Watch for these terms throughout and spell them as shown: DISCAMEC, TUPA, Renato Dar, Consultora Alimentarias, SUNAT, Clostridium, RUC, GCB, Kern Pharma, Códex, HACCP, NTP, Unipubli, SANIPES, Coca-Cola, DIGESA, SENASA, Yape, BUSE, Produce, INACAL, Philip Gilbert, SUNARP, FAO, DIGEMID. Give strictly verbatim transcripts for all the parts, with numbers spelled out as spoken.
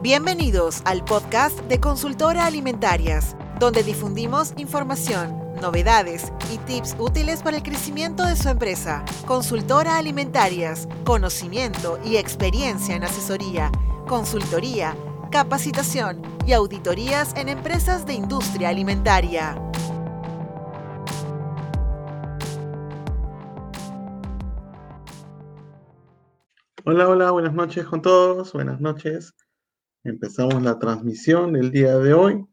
Bienvenidos al podcast de Consultora Alimentarias, donde difundimos información, novedades y tips útiles para el crecimiento de su empresa. Consultora Alimentarias, conocimiento y experiencia en asesoría, consultoría, capacitación y auditorías en empresas de industria alimentaria. Hola, hola, buenas noches con todos, buenas noches. Empezamos la transmisión del día de hoy.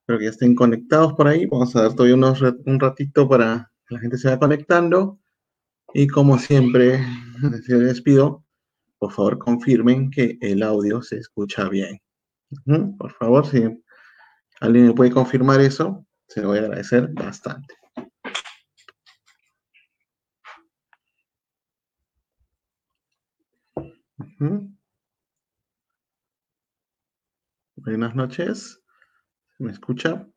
Espero que estén conectados por ahí. Vamos a dar todavía unos, un ratito para que la gente se vaya conectando. Y como siempre, les pido, por favor, confirmen que el audio se escucha bien. Por favor, si alguien me puede confirmar eso, se lo voy a agradecer bastante. Uh-huh. Buenas noches, ¿me escucha?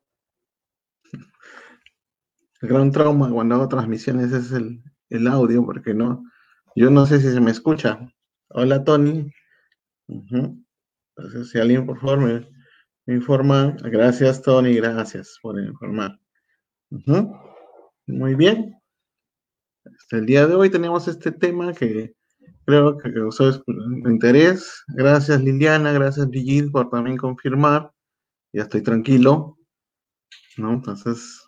El gran trauma cuando hago transmisiones es el, el audio, porque no, yo no sé si se me escucha. Hola, Tony. Uh-huh. Entonces, si alguien, por favor, me, me informa. Gracias, Tony, gracias por informar. Uh-huh. Muy bien. Hasta el día de hoy tenemos este tema que creo que causó interés. Gracias, Liliana. Gracias, Brigitte, por también confirmar. Ya estoy tranquilo, ¿no? Entonces,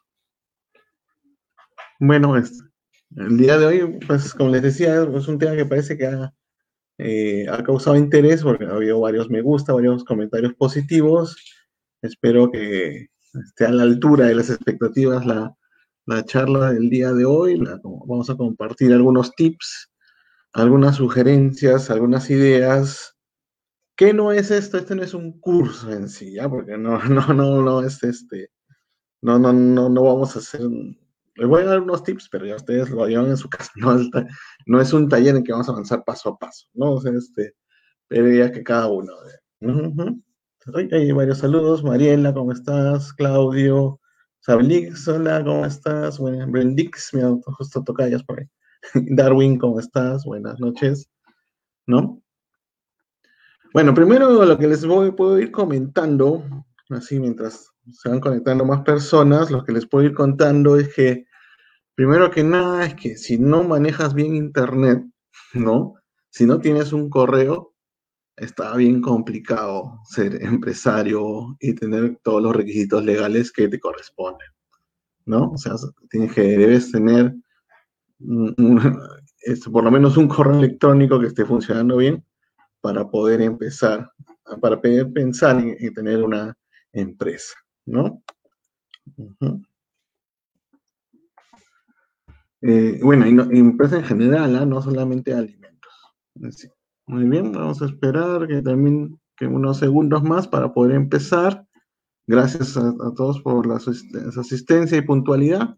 bueno, es, el día de hoy, pues, como les decía, es un tema que parece que ha, eh, ha causado interés porque ha habido varios me gusta, varios comentarios positivos. Espero que esté a la altura de las expectativas la, la charla del día de hoy. La, vamos a compartir algunos tips, algunas sugerencias, algunas ideas. ¿Qué no es esto? Este no es un curso en sí, ¿ya? Porque no, no, no, no es este. No, no, no, no vamos a hacer. Les voy a dar unos tips, pero ya ustedes lo llevan en su casa. No, no es un taller en que vamos a avanzar paso a paso, ¿no? O sea, este, pero ya que cada uno. Uh-huh. Hay varios saludos. Mariela, ¿cómo estás? Claudio, Sablix, hola, ¿cómo estás? Bueno, Brendix, mira, justo tocallas por ahí. Darwin, ¿cómo estás? Buenas noches, ¿no? Bueno, primero lo que les voy, puedo ir comentando, así mientras se van conectando más personas, lo que les puedo ir contando es que, primero que nada, es que si no manejas bien internet, ¿no? Si no tienes un correo, está bien complicado ser empresario y tener todos los requisitos legales que te corresponden, ¿no? O sea, tienes que, debes tener por lo menos un correo electrónico que esté funcionando bien para poder empezar, para poder pensar en, en tener una empresa, ¿no? Uh-huh. Eh, bueno, y no, y empresa en general, ¿eh? No solamente alimentos. Así. Muy bien, vamos a esperar que también que unos segundos más para poder empezar. Gracias a, a todos por la asistencia y puntualidad.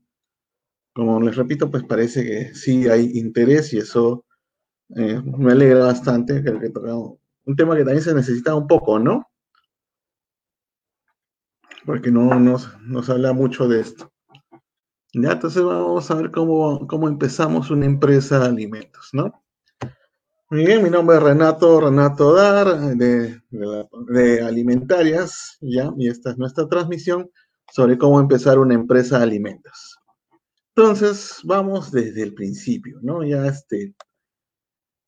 Como les repito, pues parece que sí hay interés y eso eh, me alegra bastante. Creo que tocamos un tema que también se necesita un poco, ¿no? Porque no nos, nos habla mucho de esto. Ya, entonces vamos a ver cómo, cómo empezamos una empresa de alimentos, ¿no? Muy bien, mi nombre es Renato, Renato Dar, de, de, de Alimentarias, ¿ya? Y esta es nuestra transmisión sobre cómo empezar una empresa de alimentos. Entonces, vamos desde el principio, ¿no? Ya, este,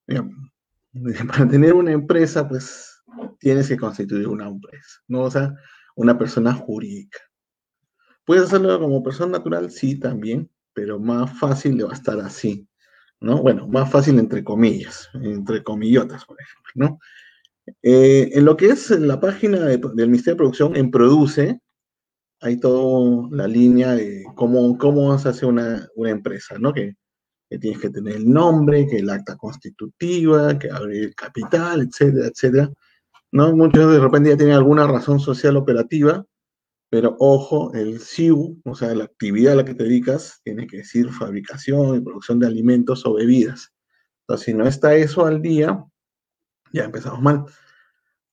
para tener una empresa, pues, tienes que constituir una empresa, ¿no? O sea, una persona jurídica. Puedes hacerlo como persona natural, sí, también, pero más fácil le va a estar así, ¿no? Bueno, más fácil entre comillas, entre comillotas, por ejemplo, ¿no? Eh, en lo que es la página de, del Ministerio de Producción, en Produce, hay toda la línea de cómo, cómo se hace una, una empresa, ¿no? Que, que tienes que tener el nombre, que el acta constitutiva, que abrir el capital, etcétera, etcétera, ¿no? Muchos de repente ya tienen alguna razón social operativa, pero ojo, el S I U, o sea, la actividad a la que te dedicas, tiene que decir fabricación y producción de alimentos o bebidas. Entonces, si no está eso al día, ya empezamos mal.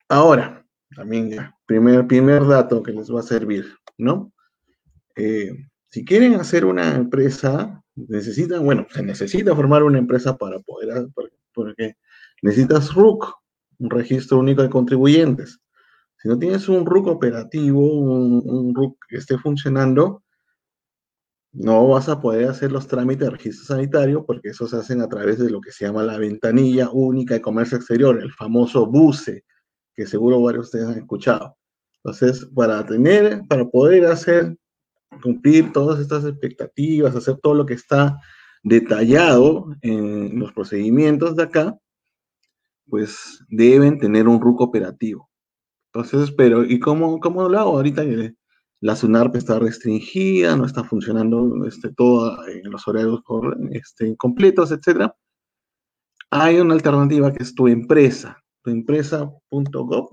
Ahora, también ya, primer, primer dato que les va a servir, ¿no? Eh, si quieren hacer una empresa, necesitan, bueno, se necesita formar una empresa para poder, porque necesitas R U C, un registro único de contribuyentes. Si no tienes un R U C operativo, un, un R U C que esté funcionando, no vas a poder hacer los trámites de registro sanitario porque esos se hacen a través de lo que se llama la ventanilla única de comercio exterior, el famoso BUSE, que seguro varios de ustedes han escuchado. Entonces, para tener, para poder hacer, cumplir todas estas expectativas, hacer todo lo que está detallado en los procedimientos de acá, pues deben tener un R U C operativo. Entonces, pero, ¿y cómo, cómo lo hago ahorita? La SUNARP está restringida, no está funcionando este, todo en los horarios este, completos, etcétera. Hay una alternativa que es tu empresa, tu empresa punto gob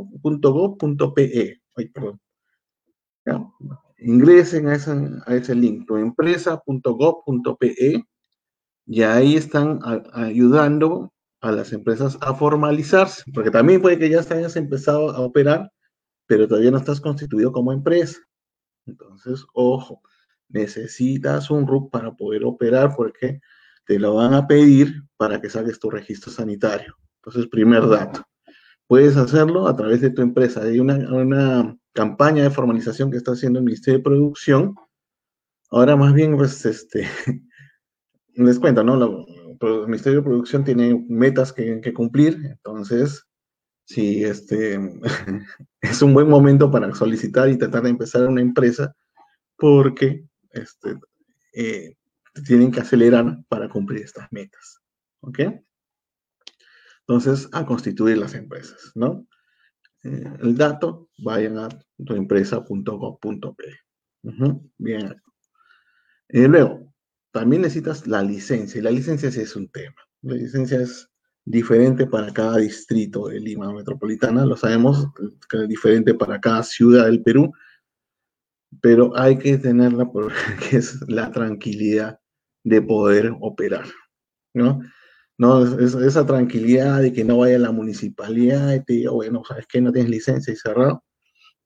punto pe. Ay, perdón. Ya, ingresen a, esa, a ese link, tu empresa punto gob punto pe, y ahí están a, ayudando a las empresas a formalizarse, porque también puede que ya hayas empezado a operar, pero todavía no estás constituido como empresa. Entonces, ojo, necesitas un R U C para poder operar porque te lo van a pedir para que saques tu registro sanitario. Entonces, primer dato. Puedes hacerlo a través de tu empresa. Hay una, una campaña de formalización que está haciendo el Ministerio de Producción. Ahora más bien, pues, este, les cuento, ¿no? La, el Ministerio de Producción tiene metas que, que cumplir. Entonces, sí, este, es un buen momento para solicitar y tratar de empezar una empresa porque este, eh, tienen que acelerar para cumplir estas metas, ¿ok? Entonces, a constituir las empresas, ¿no? Eh, el dato, vayan a tu empresa punto gob punto pe. Uh-huh, bien. Eh, luego, también necesitas la licencia, y la licencia sí es un tema. La licencia es diferente para cada distrito de Lima metropolitana, lo sabemos, que es diferente para cada ciudad del Perú, pero hay que tenerla porque es la tranquilidad de poder operar, ¿no? No, es, esa tranquilidad de que no vaya a la municipalidad y te diga, bueno, ¿sabes qué? No tienes licencia y cerrado.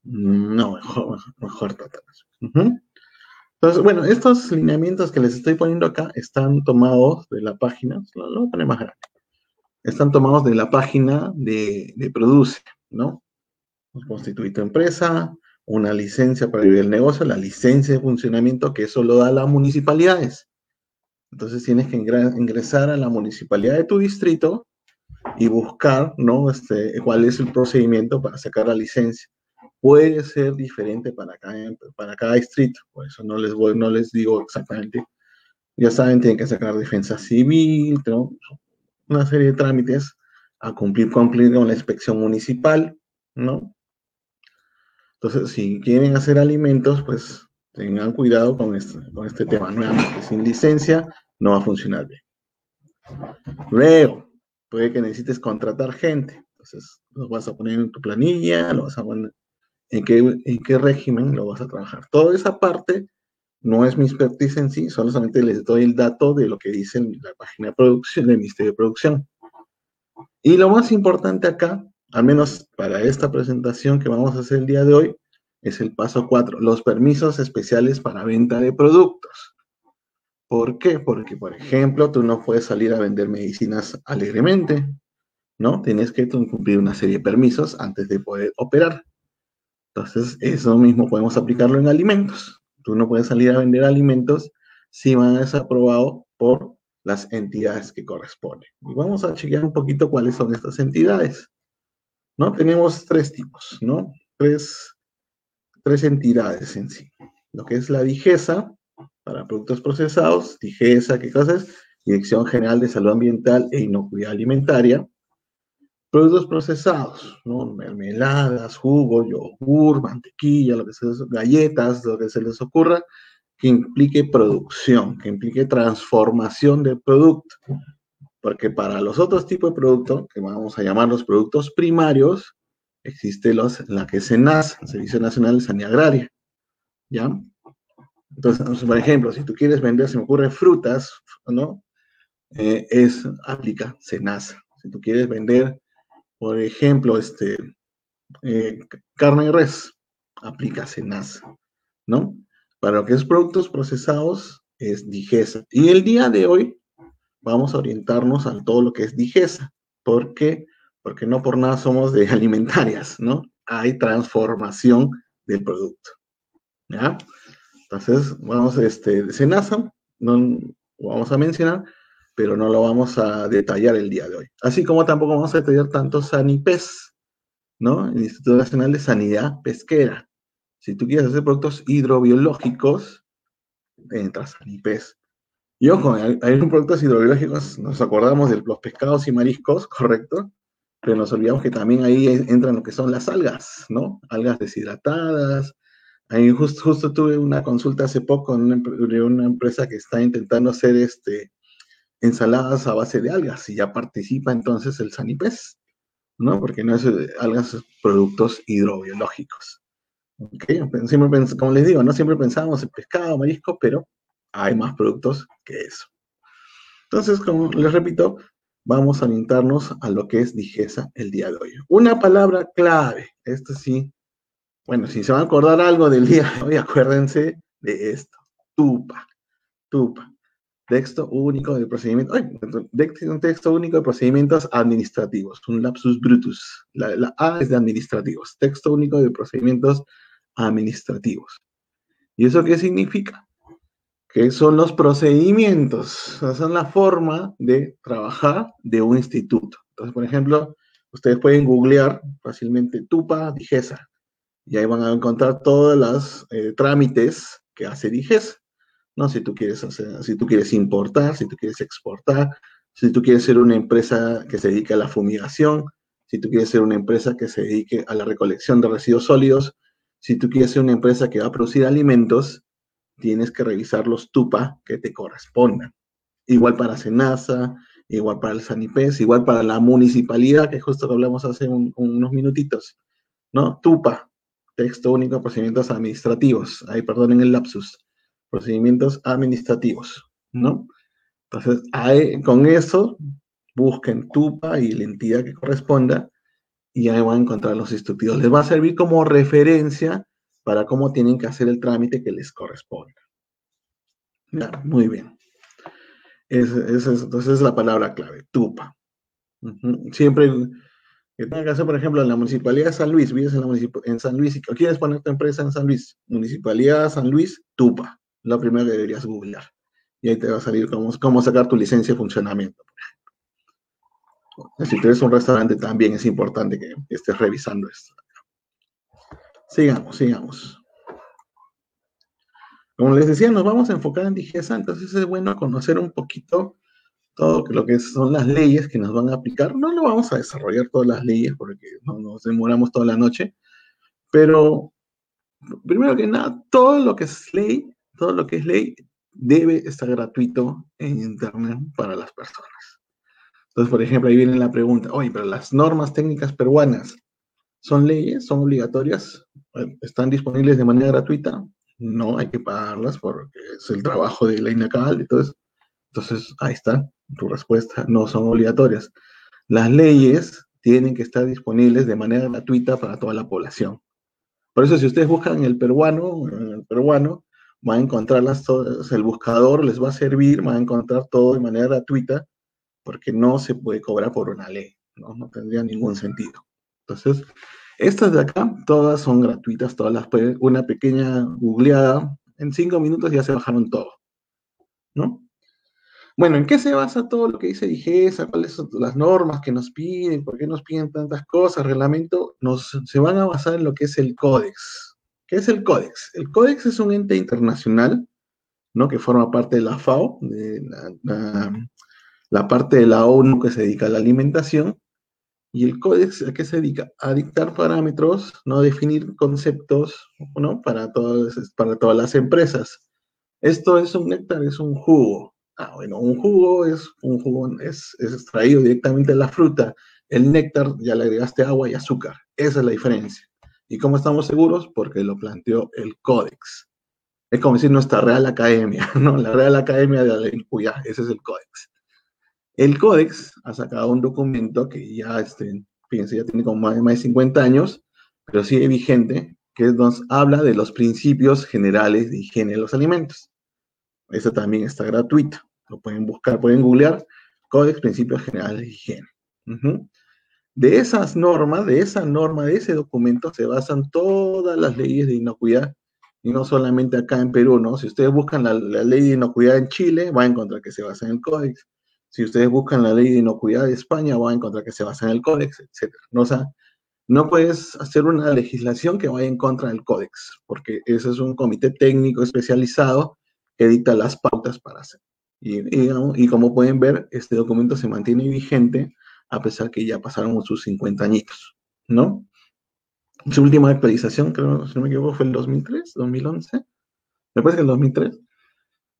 No, mejor, mejor tratarlas. Uh-huh. Entonces, bueno, estos lineamientos que les estoy poniendo acá están tomados de la página, lo, lo voy a poner más grande. Están tomados de la página de, de Produce, ¿no? Constituir tu empresa, una licencia para vivir el negocio, la licencia de funcionamiento, que eso lo da las municipalidades. Entonces tienes que ingresar a la municipalidad de tu distrito y buscar, ¿no? Este, cuál es el procedimiento para sacar la licencia. Puede ser diferente para cada, para cada distrito, por eso no les, voy, no les digo exactamente. Ya saben, tienen que sacar defensa civil, ¿no? Una serie de trámites a cumplir, cumplir con la inspección municipal, ¿no? Entonces, si quieren hacer alimentos, pues tengan cuidado con este, con este tema nuevamente. Sin licencia no va a funcionar bien. Luego, puede que necesites contratar gente. Entonces, lo vas a poner en tu planilla, lo vas a poner en qué, en qué régimen lo vas a trabajar. Toda esa parte no es mi expertise en sí, solamente les doy el dato de lo que dice la página de producción del Ministerio de Producción. Y lo más importante acá, al menos para esta presentación que vamos a hacer el día de hoy, es el paso cuatro, los permisos especiales para venta de productos. ¿Por qué? Porque, por ejemplo, tú no puedes salir a vender medicinas alegremente, ¿no? Tienes que cumplir una serie de permisos antes de poder operar. Entonces, eso mismo podemos aplicarlo en alimentos. Tú no puedes salir a vender alimentos si van a ser aprobados por las entidades que corresponden. Y vamos a chequear un poquito cuáles son estas entidades, ¿no? Tenemos tres tipos, ¿no? Tres, tres entidades en sí. Lo que es la DIGESA, para productos procesados, DIGESA, ¿qué cosa es? Dirección General de Salud Ambiental e Inocuidad Alimentaria. Productos procesados, ¿no? Mermeladas, jugos, yogur, mantequilla, lo que se les, galletas, lo que se les ocurra, que implique producción, que implique transformación del producto. Porque para los otros tipos de productos, que vamos a llamar los productos primarios, existe los, la que es SENASA, Servicio Nacional de Sanidad Agraria, ¿ya? Entonces, por ejemplo, si tú quieres vender, se me ocurre frutas, ¿no? Eh, es, aplica SENASA. Si tú quieres vender, por ejemplo, este, eh, carne y res, aplica SENASA, ¿no? Para lo que es productos procesados, es DIGESA. Y el día de hoy vamos a orientarnos a todo lo que es DIGESA. ¿Por qué? Porque no por nada somos de alimentarias, ¿no? hay transformación del producto, ¿ya? Entonces, vamos, este, SENASA, no vamos a mencionar, pero no lo vamos a detallar el día de hoy. Así como tampoco vamos a detallar tanto SANIPES, ¿no? El Instituto Nacional de Sanidad Pesquera. Si tú quieres hacer productos hidrobiológicos, entras a SANIPES. Y ojo, hay algunos productos hidrobiológicos, nos acordamos de los pescados y mariscos, ¿correcto? Pero nos olvidamos que también ahí entran lo que son las algas, ¿no? Algas deshidratadas. Ahí justo, justo tuve una consulta hace poco de una, una empresa que está intentando hacer este, ensaladas a base de algas, y ya participa entonces el SANIPES, ¿no? Porque no es algas, productos hidrobiológicos. ¿Ok? Siempre, como les digo, no siempre pensábamos en pescado, marisco, pero hay más productos que eso. Entonces, como les repito, vamos a orientarnos a lo que es DIGESA el día de hoy. Una palabra clave, esto sí. Bueno, si se van a acordar algo del día de hoy, acuérdense de esto. TUPA. TUPA. Texto único de procedimientos. Un texto único de procedimientos administrativos. Un lapsus brutus. La, la A es de administrativos. Texto único de procedimientos administrativos. ¿Y eso qué significa? Que son los procedimientos. O sea, son la forma de trabajar de un instituto. Entonces, por ejemplo, ustedes pueden googlear fácilmente TUPA, DIGESA. Y ahí van a encontrar todos los eh, trámites que hace DIGESA, ¿no? Si tú quieres hacer, si tú quieres importar, si tú quieres exportar, si tú quieres ser una empresa que se dedique a la fumigación, si tú quieres ser una empresa que se dedique a la recolección de residuos sólidos, si tú quieres ser una empresa que va a producir alimentos, tienes que revisar los TUPA que te correspondan. Igual para SENASA, igual para el SANIPES, igual para la municipalidad, que justo hablamos hace un, unos minutitos, ¿no? TUPA. Texto único de procedimientos administrativos. Ahí, perdonen el lapsus. Procedimientos administrativos, ¿no? Entonces, ahí, con eso, busquen TUPA y la entidad que corresponda y ahí van a encontrar los instructivos. Les va a servir como referencia para cómo tienen que hacer el trámite que les corresponda. Ya, muy bien. Es, es, entonces, es la palabra clave, TUPA. Uh-huh. Siempre... que tenga que hacer, por ejemplo, en la Municipalidad de San Luis, vives en, la en San Luis y quieres poner tu empresa en San Luis, Municipalidad de San Luis, TUPA, lo primero que deberías googlear. Y ahí te va a salir cómo, cómo sacar tu licencia de funcionamiento. Si tienes un restaurante, también es importante que estés revisando esto. Sigamos, sigamos. Como les decía, nos vamos a enfocar en DIGESA, entonces es bueno conocer un poquito todo lo que son las leyes que nos van a aplicar. No lo vamos a desarrollar todas las leyes porque no nos demoramos toda la noche, pero primero que nada, todo lo que es ley, todo lo que es ley debe estar gratuito en internet para las personas. Entonces, por ejemplo, ahí viene la pregunta, oye, pero las normas técnicas peruanas, ¿son leyes? ¿Son obligatorias? ¿Están disponibles de manera gratuita? No, hay que pagarlas porque es el trabajo de la INACAL y todo eso. Entonces, ahí está tu respuesta, no son obligatorias. Las leyes tienen que estar disponibles de manera gratuita para toda la población. Por eso, si ustedes buscan el peruano, el peruano va a encontrarlas todas, el buscador les va a servir, va a encontrar todo de manera gratuita, porque no se puede cobrar por una ley, no, no tendría ningún sentido. Entonces, estas de acá, todas son gratuitas, todas las pueden, una pequeña googleada, en cinco minutos ya se bajaron todo, ¿no? Bueno, ¿en qué se basa todo lo que dice DIGESA? ¿Cuáles son las normas que nos piden? ¿Por qué nos piden tantas cosas? Reglamento, nos, se van a basar en lo que es el Códex. ¿Qué es el Códex? El Códex es un ente internacional, ¿no? Que forma parte de la FAO, de la, la, la parte de la ONU que se dedica a la alimentación. Y el Códex, ¿a qué se dedica? A dictar parámetros, ¿no? Definir conceptos, ¿no? Para todas, para todas las empresas. Esto es un néctar, es un jugo. Ah, bueno, un jugo es un jugo es, es extraído directamente de la fruta. El néctar ya le agregaste agua y azúcar. Esa es la diferencia. ¿Y cómo estamos seguros? Porque lo planteó el Códex. Es como decir nuestra Real Academia, ¿no? La Real Academia de la Cuidad, ese es el Códex. El Códex ha sacado un documento que ya, este, fíjense, ya tiene como más de, más de cincuenta años, pero sigue vigente, que nos habla de los principios generales de higiene de los alimentos. Eso también está gratuito. Lo pueden buscar, pueden googlear, Códex Principios Generales de Higiene. Uh-huh. De esas normas, de esa norma, de ese documento, se basan todas las leyes de inocuidad, y no solamente acá en Perú, ¿no? Si ustedes buscan la, la ley de inocuidad en Chile, van a encontrar que se basa en el Códex. Si ustedes buscan la ley de inocuidad de España, van a encontrar que se basa en el Códex, etcétera. No, o sea, no puedes hacer una legislación que vaya en contra del Códex, porque ese es un comité técnico especializado que dicta las pautas para hacer. Y, y, y como pueden ver, este documento se mantiene vigente, a pesar que ya pasaron sus cincuenta añitos, ¿no? Su última actualización, creo, si no me equivoco, fue el dos mil tres, dos mil once, me parece que el dos mil tres.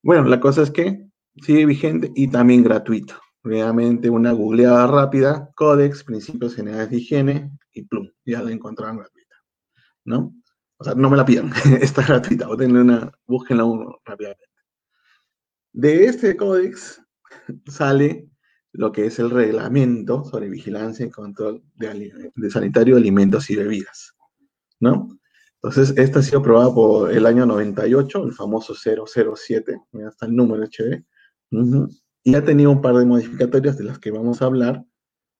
Bueno, la cosa es que sigue vigente y también gratuito. Realmente una googleada rápida, Códex, principios generales de higiene, y plum, ya la encontraron gratuita, ¿no? O sea, no me la pidan, está gratuita, o tenle una, búsquenla uno rápidamente. De este Códex sale lo que es el reglamento sobre vigilancia y control de, de sanitario de alimentos y bebidas, ¿no? Entonces, esta ha sido aprobada por el año noventa y ocho, el famoso cero cero siete, mira, está el número chévere, uh-huh. Y ha tenido un par de modificatorias de las que vamos a hablar,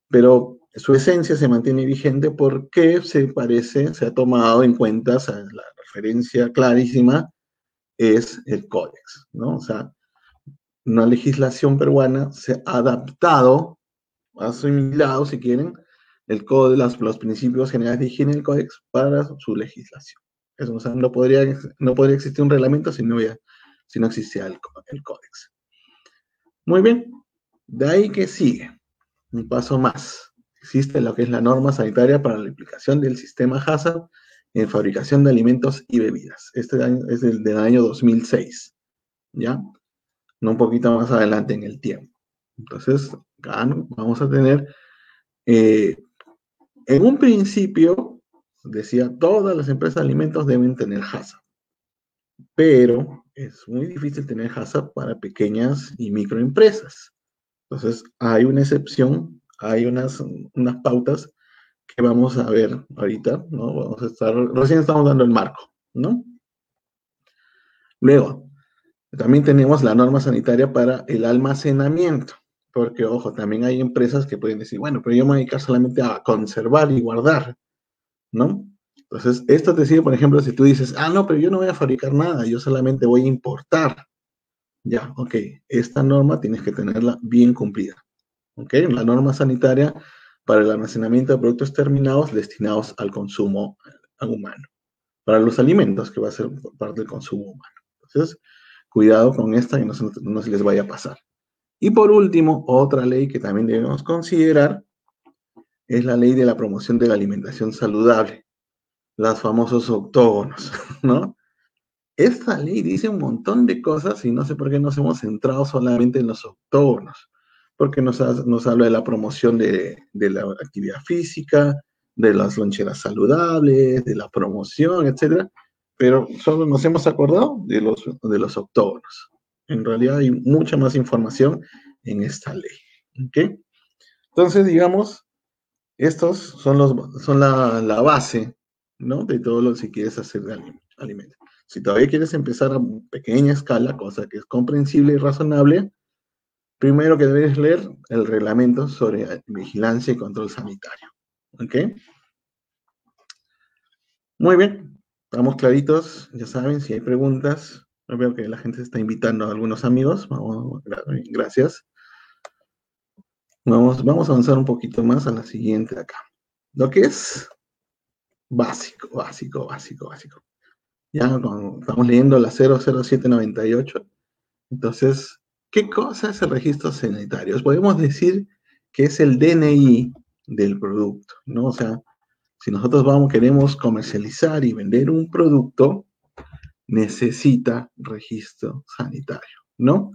pero su esencia se mantiene vigente porque se parece, se ha tomado en cuenta, o sea, la referencia clarísima es el Códex, ¿no? O sea, una legislación peruana se ha adaptado, asimilado, si quieren, el Códex, los principios generales de higiene del Códex para su legislación. Eso, o sea, no podría, no podría existir un reglamento si no, había, si no existía el, el Códex. Muy bien, de ahí que sigue, un paso más. Existe lo que es la norma sanitaria para la aplicación del sistema HACCP en fabricación de alimentos y bebidas. Este año, es del, del año dos mil seis, ¿ya? No, un poquito más adelante en el tiempo. Entonces, acá vamos a tener, eh, en un principio, decía, todas las empresas de alimentos deben tener HACCP, pero es muy difícil tener HACCP para pequeñas y microempresas. Entonces, hay una excepción, hay unas, unas pautas que vamos a ver ahorita, ¿no? Vamos a estar, recién estamos dando el marco, ¿no? Luego, también tenemos la norma sanitaria para el almacenamiento, porque, ojo, también hay empresas que pueden decir, bueno, pero yo me voy a dedicar solamente a conservar y guardar, ¿no? Entonces, esto te sirve, por ejemplo, si tú dices, ah, no, pero yo no voy a fabricar nada, yo solamente voy a importar. Ya, ok, esta norma tienes que tenerla bien cumplida, ¿ok? La norma sanitaria para el almacenamiento de productos terminados destinados al consumo humano, para los alimentos, que va a ser parte del consumo humano. Entonces, cuidado con esta, que no se, no se les vaya a pasar. Y por último, otra ley que también debemos considerar es la ley de la promoción de la alimentación saludable, los famosos octógonos, ¿no? Esta ley dice un montón de cosas y no sé por qué nos hemos centrado solamente en los octógonos, porque nos, nos habla de la promoción de, de la actividad física, de las loncheras saludables, de la promoción, etcétera. Pero solo nos hemos acordado de los, de los octógonos. En realidad hay mucha más información en esta ley, ¿ok? Entonces, digamos, estos son, los, son la, la base, ¿no? De todo lo que si quieres hacer de alimentos. Si todavía quieres empezar a pequeña escala, cosa que es comprensible y razonable, primero que debes leer el reglamento sobre vigilancia y control sanitario, ¿ok? Muy bien. Estamos claritos, ya saben, si hay preguntas, yo veo que la gente se está invitando a algunos amigos, vamos, gracias. Vamos, vamos a avanzar un poquito más a la siguiente de acá. Lo que es básico, básico, básico, básico. Ya estamos leyendo la cero cero siete noventa y ocho. Entonces, ¿qué cosa es el registro sanitario? Podemos decir que es el D N I del producto, ¿no? O sea, si nosotros vamos, queremos comercializar y vender un producto, necesita registro sanitario, ¿no?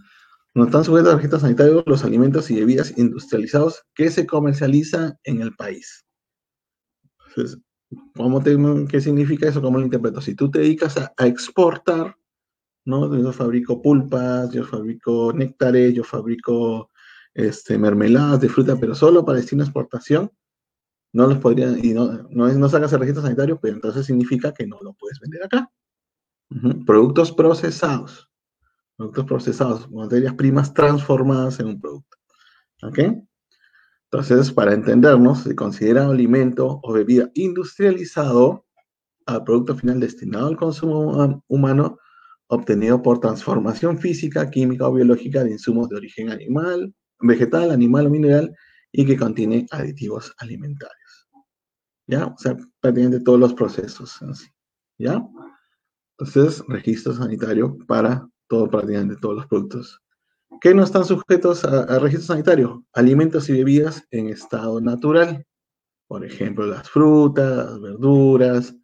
No están sujetos al registro sanitario los alimentos y bebidas industrializados que se comercializan en el país. Entonces, ¿cómo te, ¿qué significa eso? ¿Cómo lo interpreto? Si tú te dedicas a, a exportar, ¿no? Yo fabrico pulpas, yo fabrico néctares, yo fabrico este, mermeladas de fruta, pero solo para destino a exportación, no los podrían, y no, no, no sacas el registro sanitario, pero entonces significa que no lo puedes vender acá. Uh-huh. Productos procesados, productos procesados, materias primas transformadas en un producto, ¿ok? Entonces, para entendernos, se considera un alimento o bebida industrializado al producto final destinado al consumo humano obtenido por transformación física, química o biológica de insumos de origen animal, vegetal, animal o mineral y que contiene aditivos alimentarios. ¿Ya? O sea, prácticamente todos los procesos. ¿Ya? Entonces, registro sanitario para todo, prácticamente todos los productos que no están sujetos a, a registro sanitario. Alimentos y bebidas en estado natural. Por ejemplo, las frutas, las verduras,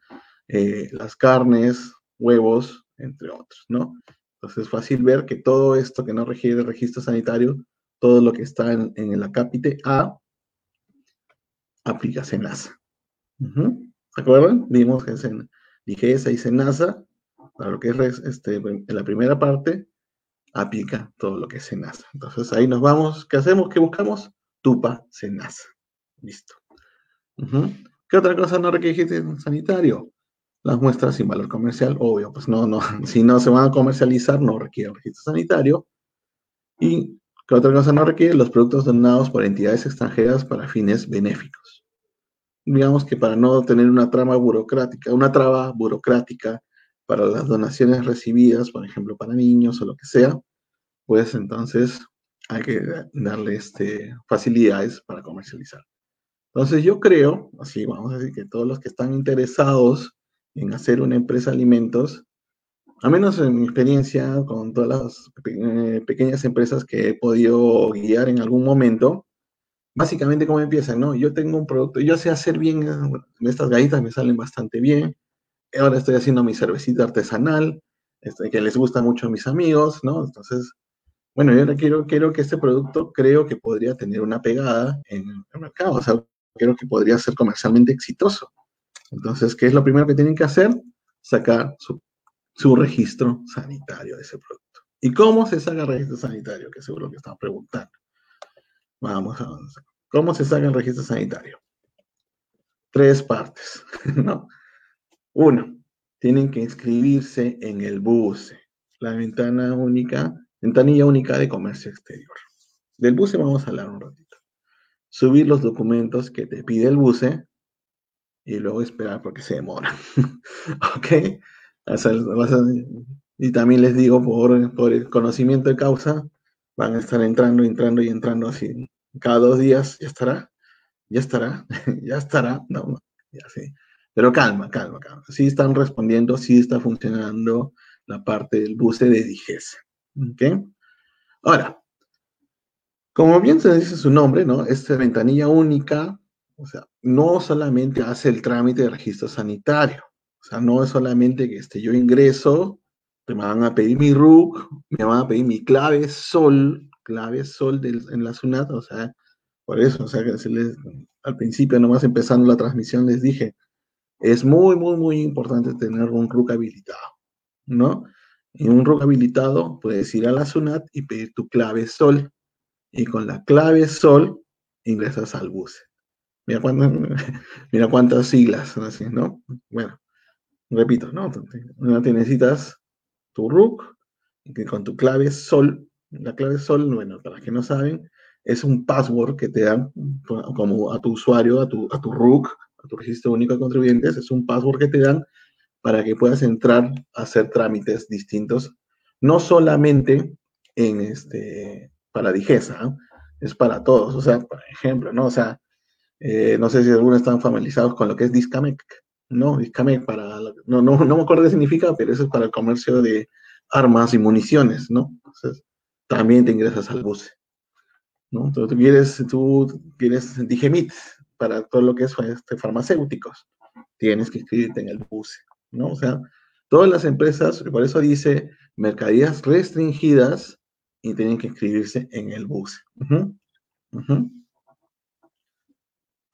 eh, las carnes, huevos, entre otros, ¿no? Entonces es fácil ver que todo esto que no requiere registro sanitario, todo lo que está en, en el acápite A, aplica SENASA. Uh-huh. ¿Se acuerdan? Vimos que es en DIGESA y SENASA, para lo que es este, en la primera parte, aplica todo lo que es SENASA. Entonces ahí nos vamos. ¿Qué hacemos? ¿Qué buscamos? TUPA SENASA. Listo. Uh-huh. ¿Qué otra cosa no requiere sanitario? Las muestras sin valor comercial, obvio, pues no, no, si no se van a comercializar, no requiere registro sanitario. ¿Y qué otra cosa no requiere? Los productos donados por entidades extranjeras para fines benéficos. Digamos que para no tener una trama burocrática, una traba burocrática para las donaciones recibidas, por ejemplo, para niños o lo que sea, pues entonces hay que darle este, facilidades para comercializar. Entonces yo creo, así vamos a decir que todos los que están interesados en hacer una empresa de alimentos, a menos en mi experiencia con todas las eh, pequeñas empresas que he podido guiar en algún momento, básicamente cómo empiezan, ¿no? Yo tengo un producto, yo sé hacer bien, bueno, estas galletas me salen bastante bien, ahora estoy haciendo mi cervecita artesanal, este, que les gusta mucho a mis amigos, ¿no? Entonces, bueno, yo quiero, quiero que este producto creo que podría tener una pegada en el mercado, o sea, creo que podría ser comercialmente exitoso. Entonces, ¿qué es lo primero que tienen que hacer? Sacar su, su registro sanitario de ese producto. ¿Y cómo se saca el registro sanitario? Que seguro que están preguntando. Vamos a avanzar. ¿Cómo se saca el registro sanitario? Tres partes, ¿no? Uno, tienen que inscribirse en el BUSE, la ventana única, ventanilla única de comercio exterior. Del BUSE vamos a hablar un ratito. Subir los documentos que te pide el BUSE, y luego esperar porque se demora. ¿Ok? O sea, vas a, y también les digo, por, por el conocimiento de causa, van a estar entrando, entrando y entrando así. Cada dos días, ya estará, ya estará, ya estará. No, ya sí. Pero calma, calma, calma. Sí están respondiendo, sí está funcionando la parte del BUSE de DIGESA. ¿Ok? Ahora, como bien se dice su nombre, ¿no? Esta ventanilla única, o sea, no solamente hace el trámite de registro sanitario. O sea, no es solamente que este, yo ingreso, me van a pedir mi R U C, me van a pedir mi clave SOL, clave SOL del, en la SUNAT. O sea, por eso, o sea, que se les, al principio, nomás empezando la transmisión, les dije, es muy, muy, muy importante tener un R U C habilitado, ¿no? Y un R U C habilitado, puedes ir a la SUNAT y pedir tu clave SOL. Y con la clave SOL, ingresas al BUSE. Mira cuántas, mira cuántas siglas, así, ¿no? Bueno, repito, ¿no? Una te necesitas tu R U C, que con tu clave SOL, la clave SOL, bueno, para los que no saben, es un password que te dan como a tu usuario, a tu, a tu R U C, a tu registro único de contribuyentes, es un password que te dan para que puedas entrar a hacer trámites distintos, no solamente en este, para DIGESA, ¿eh? Es para todos, o sea, por ejemplo, ¿no? O sea, Eh, no sé si algunos están familiarizados con lo que es DISCAMEC, ¿no? DISCAMEC para, no, no, no me acuerdo qué significa, pero eso es para el comercio de armas y municiones, ¿no? Entonces, también te ingresas al BUSE, ¿no? Entonces, tú quieres, tú quieres DIGEMID para todo lo que es este, farmacéuticos, tienes que inscribirte en el BUSE, ¿no? O sea, todas las empresas, por eso dice mercaderías restringidas y tienen que inscribirse en el BUSE. Uh-huh. Uh-huh.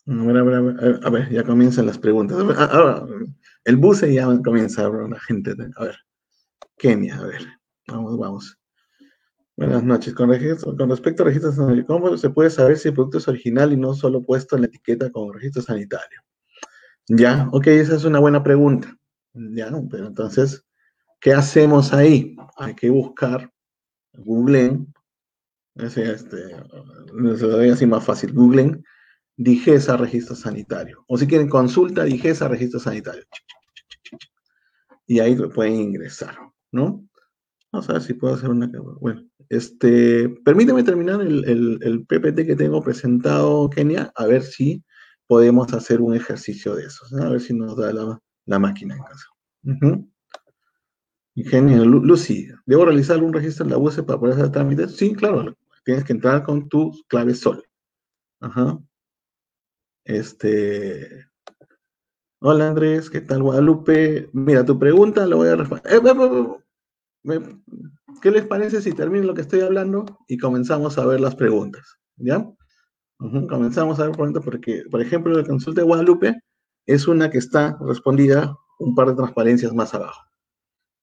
A ver, a ver, a ver, a ver, ya comienzan las preguntas. Ahora, el BUSE ya comienza, bro, la gente. A ver, Kenia, a ver, vamos, vamos. Buenas noches. Con, registro, con respecto a registro sanitario, ¿cómo se puede saber si el producto es original y no solo puesto en la etiqueta como registro sanitario? Ya, ok, esa es una buena pregunta. Ya, pero entonces, ¿qué hacemos ahí? Hay que buscar, googleen, Así este, se lo doy así más fácil. Googlen DIGESA registro sanitario. O si quieren, consulta DIGESA registro sanitario. Y ahí pueden ingresar, ¿no? Vamos a ver si puedo hacer una... Bueno, este, permíteme terminar el, el, el P P T que tengo presentado, Kenia, a ver si podemos hacer un ejercicio de eso. A ver si nos da la, la máquina en casa. Uh-huh. Ingeniero Lucy, ¿debo realizar un registro en la B U S E para poder hacer trámites? Sí, claro. Tienes que entrar con tu clave sol. Ajá. Este... Hola, Andrés. ¿Qué tal, Guadalupe? Mira, tu pregunta la voy a responder. Eh, eh, eh, eh. ¿Qué les parece si termino lo que estoy hablando y comenzamos a ver las preguntas? ¿Ya? Uh-huh. Comenzamos a ver preguntas porque, por ejemplo, la consulta de Guadalupe es una que está respondida un par de transparencias más abajo.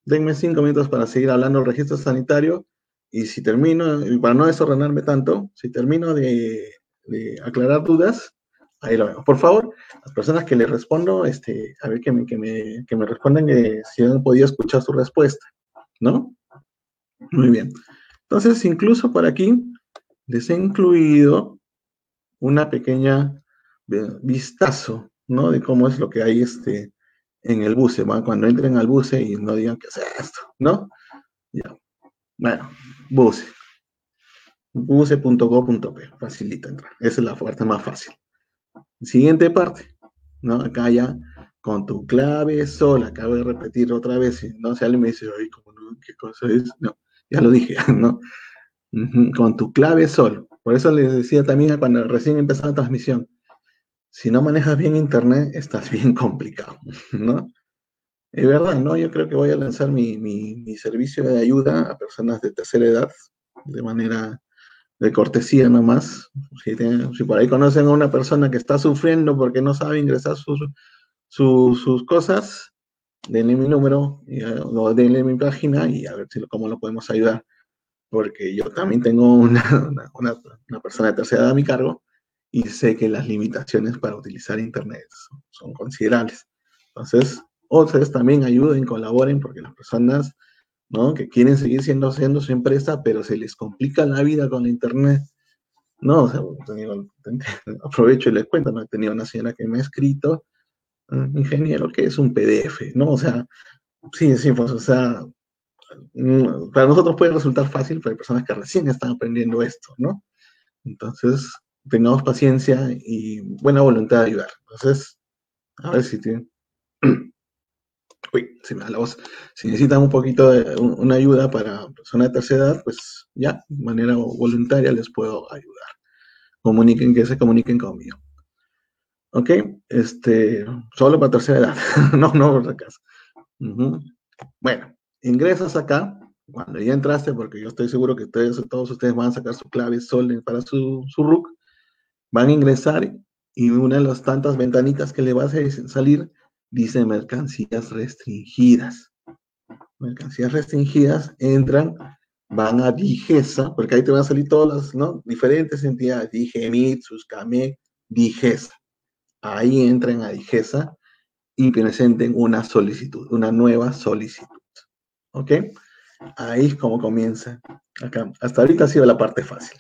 Denme cinco minutos para seguir hablando del registro sanitario y si termino, y para no desordenarme tanto, si termino de, de aclarar dudas, ahí lo vemos. Por favor, las personas que les respondo, este, a ver que me, que me, que me respondan que si han podido escuchar su respuesta, ¿no? Muy bien. Entonces, incluso por aquí les he incluido una pequeña vistazo, ¿no? De cómo es lo que hay, este... en el BUSE, ¿va? Cuando entren al BUSE y no digan que sea esto, ¿no? Ya. Bueno, BUSE. buse punto gob punto pe. Facilita entrar. Esa es la parte más fácil. Siguiente parte, ¿no? Acá ya, con tu clave sola, acabo de repetir otra vez, ¿no? Si alguien me dice, ay, ¿cómo no? ¿Qué cosa es? No, ya lo dije, ¿no? Uh-huh. Con tu clave sola. Por eso les decía también cuando recién empezaba la transmisión, si no manejas bien internet, estás bien complicado, ¿no? Es verdad, ¿no? Yo creo que voy a lanzar mi, mi, mi servicio de ayuda a personas de tercera edad, de manera de cortesía nomás. Si, tienen, si por ahí conocen a una persona que está sufriendo porque no sabe ingresar sus, sus, sus cosas, denle mi número, y, o denle mi página y a ver si, cómo lo podemos ayudar. Porque yo también tengo una, una, una persona de tercera edad a mi cargo, y sé que las limitaciones para utilizar internet son, son considerables. Entonces, ustedes también ayuden, colaboren, porque las personas, ¿no?, que quieren seguir siendo, siendo su empresa, pero se les complica la vida con la internet. No, o sea, tenido, aprovecho y les cuento, ¿no? He tenido una señora que me ha escrito, ingeniero, ¿qué es un P D F? ¿No? O sea, sí, sí, pues, o sea, para nosotros puede resultar fácil, pero hay personas que recién están aprendiendo esto, ¿no? Entonces... tengamos paciencia y buena voluntad de ayudar. Entonces, a ver si tienen... Uy, se me da la voz. Si necesitan un poquito de un, una ayuda para personas de tercera edad, pues ya, de manera voluntaria les puedo ayudar. Comuniquen, que se comuniquen conmigo. ¿Ok? Este, solo para tercera edad. no, no, por acaso. Uh-huh. Bueno, ingresas acá. Cuando ya entraste, porque yo estoy seguro que ustedes, todos ustedes van a sacar su clave sol para su, su R U C, van a ingresar y una de las tantas ventanitas que le va a salir dice mercancías restringidas. Mercancías restringidas, entran, van a DIGESA, porque ahí te van a salir todas las, ¿no?, diferentes entidades, DIGEMID, DISCAMEC, DIGESA. Ahí entran a DIGESA y presenten una solicitud, una nueva solicitud. ¿Ok? Ahí es como comienza. Acá. Hasta ahorita ha sido la parte fácil,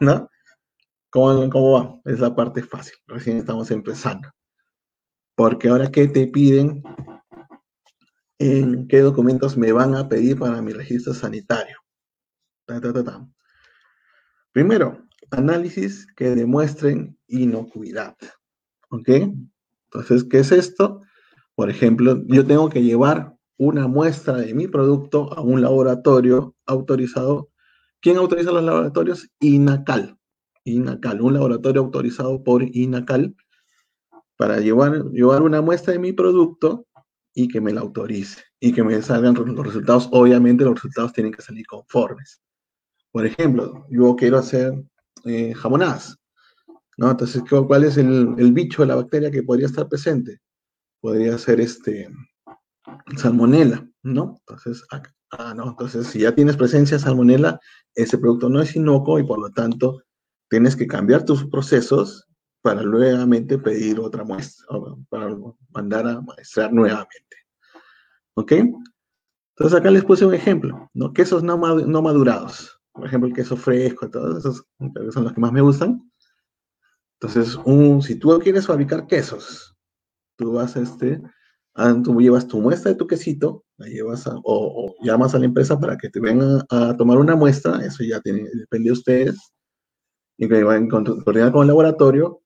¿no? ¿Cómo, cómo va? Es la parte fácil. Recién estamos empezando. Porque ahora, ¿qué te piden? ¿En qué documentos me van a pedir para mi registro sanitario? Ta, ta, ta, ta. Primero, análisis que demuestren inocuidad. ¿Ok? Entonces, ¿qué es esto? Por ejemplo, yo tengo que llevar una muestra de mi producto a un laboratorio autorizado. ¿Quién autoriza los laboratorios? INACAL. INACAL, un laboratorio autorizado por INACAL para llevar, llevar una muestra de mi producto y que me la autorice. Y que me salgan los resultados. Obviamente los resultados tienen que salir conformes. Por ejemplo, yo quiero hacer eh, jamonadas, ¿no? Entonces, ¿cuál es el, el bicho, la bacteria que podría estar presente? Podría ser este... salmonela, ¿no? Entonces, acá, ah, no, entonces si ya tienes presencia de salmonela, ese producto no es inocuo y por lo tanto tienes que cambiar tus procesos para nuevamente pedir otra muestra, para mandar a muestrar nuevamente. ¿Ok? Entonces acá les puse un ejemplo, ¿no? Quesos no madurados, por ejemplo, el queso fresco, todos esos son los que más me gustan. Entonces, un, si tú quieres fabricar quesos, tú vas a este, tú llevas tu muestra de tu quesito, la llevas a, o, o llamas a la empresa para que te vengan a tomar una muestra, eso ya tiene, depende de ustedes, y que van a coordinar con el laboratorio,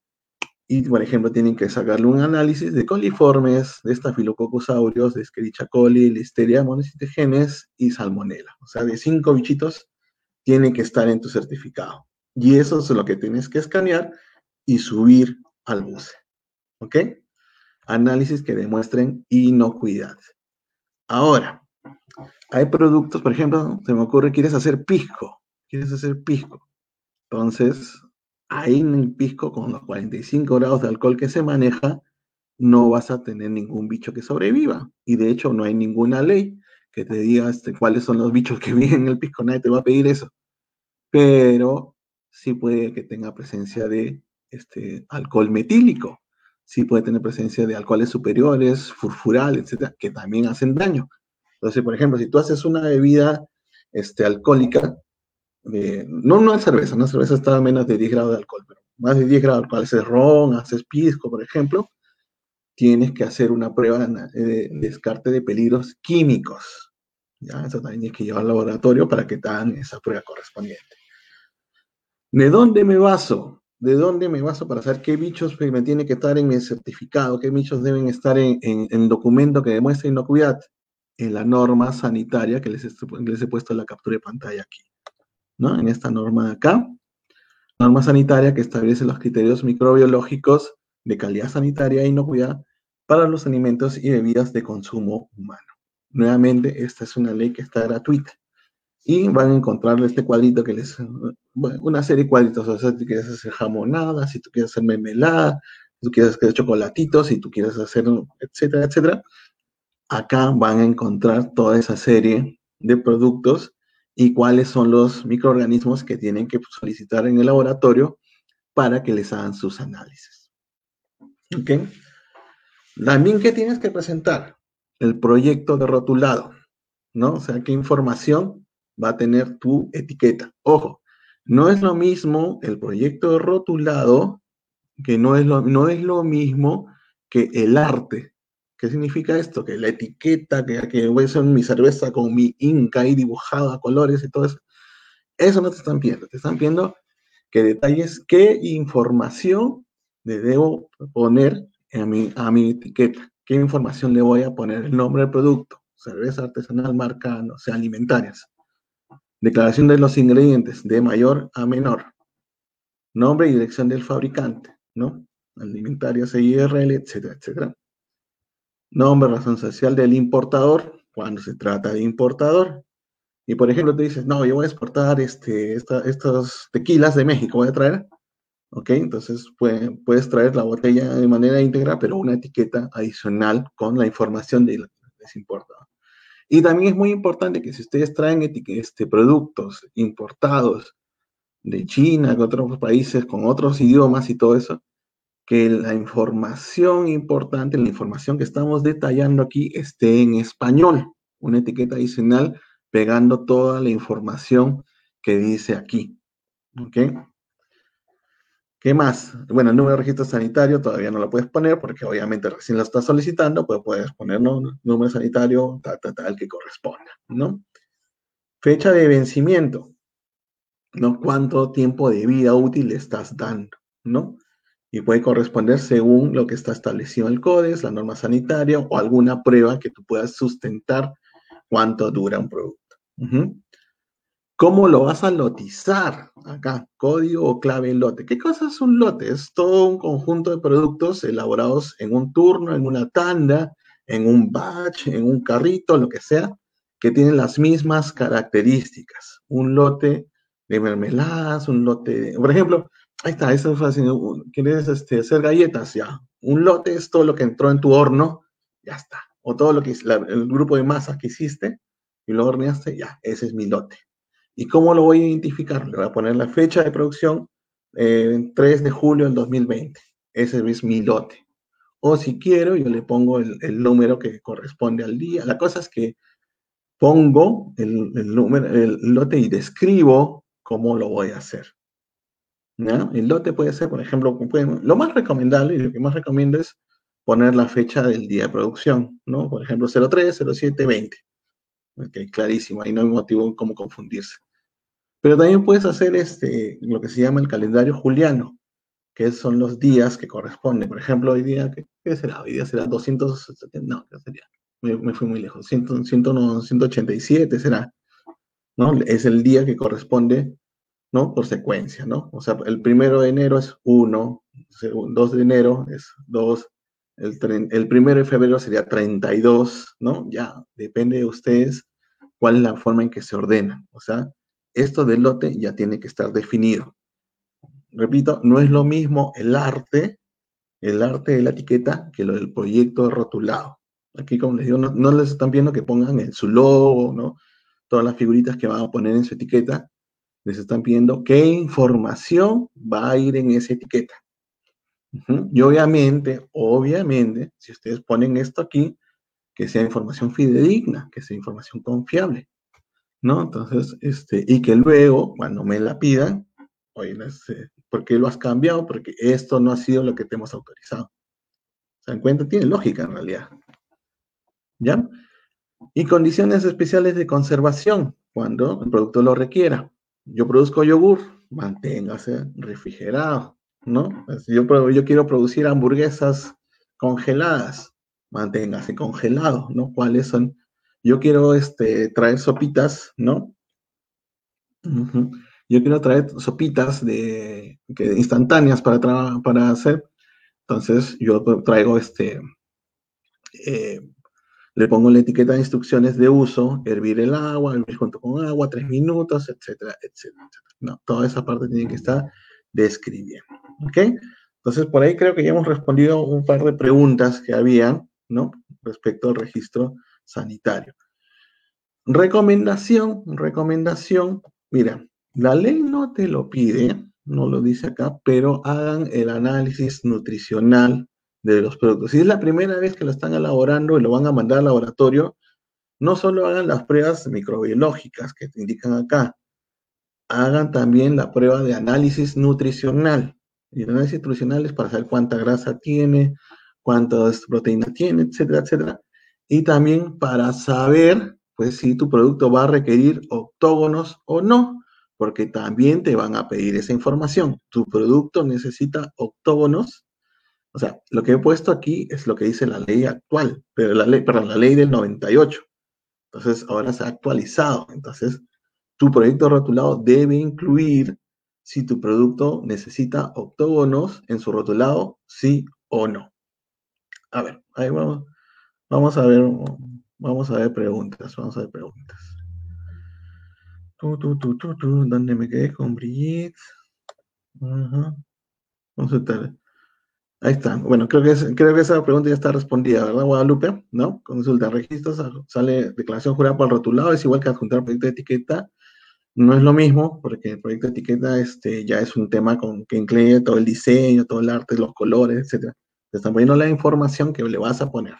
y por ejemplo tienen que sacarle un análisis de coliformes, de estafilococcus aureus, de Escherichia coli, listeria, monocytogenes y salmonella. O sea, de cinco bichitos tiene que estar en tu certificado. Y eso es lo que tienes que escanear y subir al BUSE. ¿Ok? Análisis que demuestren inocuidad. Ahora, hay productos, por ejemplo, se me ocurre, quieres hacer pisco. Quieres hacer pisco. Entonces, ahí en el pisco, con los cuarenta y cinco grados de alcohol que se maneja, no vas a tener ningún bicho que sobreviva. Y de hecho, no hay ninguna ley que te diga este, cuáles son los bichos que viven en el pisco. Nadie te va a pedir eso. Pero sí puede que tenga presencia de este, alcohol metílico. Sí puede tener presencia de alcoholes superiores, furfural, etcétera, que también hacen daño. Entonces, por ejemplo, si tú haces una bebida este, alcohólica, Eh, no, no es cerveza, una cerveza está a menos de diez grados de alcohol, pero más de diez grados de alcohol, haces ron, haces pisco, por ejemplo, tienes que hacer una prueba de descarte de peligros químicos, ¿ya? Eso también tienes que llevar al laboratorio para que te hagan esa prueba correspondiente. ¿De dónde me baso? ¿De dónde me baso para saber qué bichos me tiene que estar en mi certificado, qué bichos deben estar en, en, en el documento que demuestre inocuidad? En la norma sanitaria que les, les he puesto en la captura de pantalla aquí, ¿no? En esta norma de acá, norma sanitaria que establece los criterios microbiológicos de calidad sanitaria e inocuidad para los alimentos y bebidas de consumo humano. Nuevamente, esta es una ley que está gratuita. Y van a encontrar este cuadrito que les... Bueno, una serie de cuadritos. O sea, si tú quieres hacer jamonada, si tú quieres hacer mermelada, si tú quieres hacer chocolatitos, si tú quieres hacer... etcétera, etcétera. Acá van a encontrar toda esa serie de productos y cuáles son los microorganismos que tienen que solicitar en el laboratorio para que les hagan sus análisis. ¿Ok? También, ¿qué tienes que presentar? El proyecto de rotulado, ¿no? O sea, ¿qué información va a tener tu etiqueta? Ojo, no es lo mismo el proyecto de rotulado, que no es lo, no es lo mismo que el arte. ¿Qué significa esto? Que la etiqueta, que, que voy a hacer mi cerveza con mi Inca ahí dibujada a colores y todo eso, eso no te están pidiendo. Te están pidiendo que detalles qué información le debo poner a mi, a mi etiqueta. ¿Qué información le voy a poner? El nombre del producto, cerveza artesanal, marca, no sé, alimentarias. Declaración de los ingredientes, de mayor a menor. Nombre y dirección del fabricante, ¿no? Alimentarias, I R L, etcétera, etcétera. Nombre, razón social del importador, cuando se trata de importador. Y por ejemplo, te dices, no, yo voy a exportar este, esta, estas tequilas de México, voy a traer. Ok, entonces puede, puedes traer la botella de manera íntegra, pero una etiqueta adicional con la información del importador. Y también es muy importante que si ustedes traen este, productos importados de China, de otros países, con otros idiomas y todo eso, que la información importante, la información que estamos detallando aquí, esté en español. Una etiqueta adicional pegando toda la información que dice aquí. ¿Ok? ¿Qué más? Bueno, el número de registro sanitario todavía no lo puedes poner porque obviamente recién lo estás solicitando, pues puedes poner, ¿no?, número sanitario, tal, tal, tal, que corresponda, ¿no? Fecha de vencimiento, ¿no? ¿Cuánto tiempo de vida útil le estás dando, ¿no? Y puede corresponder según lo que está establecido en el Códex, la norma sanitaria o alguna prueba que tú puedas sustentar cuánto dura un producto. Uh-huh. ¿Cómo lo vas a lotizar? Acá, código o clave lote. ¿Qué cosa es un lote? Es todo un conjunto de productos elaborados en un turno, en una tanda, en un batch, en un carrito, lo que sea, que tienen las mismas características. Un lote de mermeladas, un lote de... Por ejemplo... Ahí está, eso es fácil. ¿Quieres este, hacer galletas? Ya. Un lote es todo lo que entró en tu horno, ya está. O todo lo que la, el grupo de masas que hiciste y lo horneaste, ya, ese es mi lote. ¿Y cómo lo voy a identificar? Le voy a poner la fecha de producción, eh, tres de julio del dos mil veinte. Ese es mi lote. O si quiero, yo le pongo el, el número que corresponde al día. La cosa es que pongo el, el, número, el lote y describo cómo lo voy a hacer, ¿no? El lote puede ser, por ejemplo, lo más recomendable y lo que más recomiendo es poner la fecha del día de producción, ¿no? Por ejemplo, cero tres, cero siete, veinte. Ok, clarísimo, ahí no hay motivo como confundirse. Pero también puedes hacer este, lo que se llama el calendario juliano, que son los días que corresponden. Por ejemplo, hoy día, ¿qué, qué será? Hoy día será doscientos setenta, no, ¿qué sería? Me, me fui muy lejos, ciento ochenta y siete será, ¿no? Es el día que corresponde, ¿no? Por secuencia, ¿no? O sea, el primero de enero es uno, el dos de enero es dos, el, el primero de febrero sería treinta y dos, ¿no? Ya, depende de ustedes cuál es la forma en que se ordena. O sea, esto del lote ya tiene que estar definido. Repito, no es lo mismo el arte, el arte de la etiqueta, que lo del proyecto rotulado. Aquí, como les digo, no, no les están pidiendo que pongan en su logo, ¿no? Todas las figuritas que van a poner en su etiqueta, les están pidiendo qué información va a ir en esa etiqueta. Uh-huh. Y obviamente, obviamente, si ustedes ponen esto aquí, que sea información fidedigna, que sea información confiable, ¿no? Entonces, este, y que luego, cuando me la pidan, oye, ¿por qué lo has cambiado? Porque esto no ha sido lo que te hemos autorizado. ¿Se dan cuenta? Tiene lógica en realidad. ¿Ya? Y condiciones especiales de conservación, cuando el producto lo requiera. Yo produzco yogur, manténgase refrigerado, ¿no? Pues yo, yo quiero producir hamburguesas congeladas, manténgase congelado, ¿no? ¿Cuáles son? Yo quiero este, traer sopitas, ¿no? Uh-huh. Yo quiero traer sopitas de, que, instantáneas para, tra para hacer. Entonces, yo traigo este... Eh, le pongo la etiqueta de instrucciones de uso, hervir el agua, hervir junto con agua, tres minutos, etcétera, etcétera, etcétera. No, toda esa parte tiene que estar describiendo, ¿ok? Entonces, por ahí creo que ya hemos respondido un par de preguntas que había, ¿no? Respecto al registro sanitario. Recomendación, recomendación. Mira, la ley no te lo pide, no lo dice acá, pero hagan el análisis nutricional de los productos. Si es la primera vez que lo están elaborando y lo van a mandar al laboratorio, no solo hagan las pruebas microbiológicas que te indican acá, hagan también la prueba de análisis nutricional. Y el análisis nutricional es para saber cuánta grasa tiene, cuántas proteínas tiene, etcétera, etcétera. Y también para saber, pues, si tu producto va a requerir octógonos o no, porque también te van a pedir esa información. Tu producto necesita octógonos. O sea, lo que he puesto aquí es lo que dice la ley actual, pero la ley, perdón, la ley del noventa y ocho. Entonces, ahora se ha actualizado. Entonces, tu proyecto rotulado debe incluir si tu producto necesita octógonos en su rotulado, sí o no. A ver, ahí vamos, vamos a ver, vamos a ver preguntas, vamos a ver preguntas. Tú, tú, tú, tú, tú, ¿dónde me quedé con Brigitte? Ajá. Vamos a estar. Ahí está. Bueno, creo que, es, creo que esa pregunta ya está respondida, ¿verdad, Guadalupe? ¿No? Consulta registros, sale declaración jurada para el rotulado, es igual que adjuntar proyecto de etiqueta. No es lo mismo, porque el proyecto de etiqueta este, ya es un tema con, que incluye todo el diseño, todo el arte, los colores, etcétera. Te están poniendo la información que le vas a poner.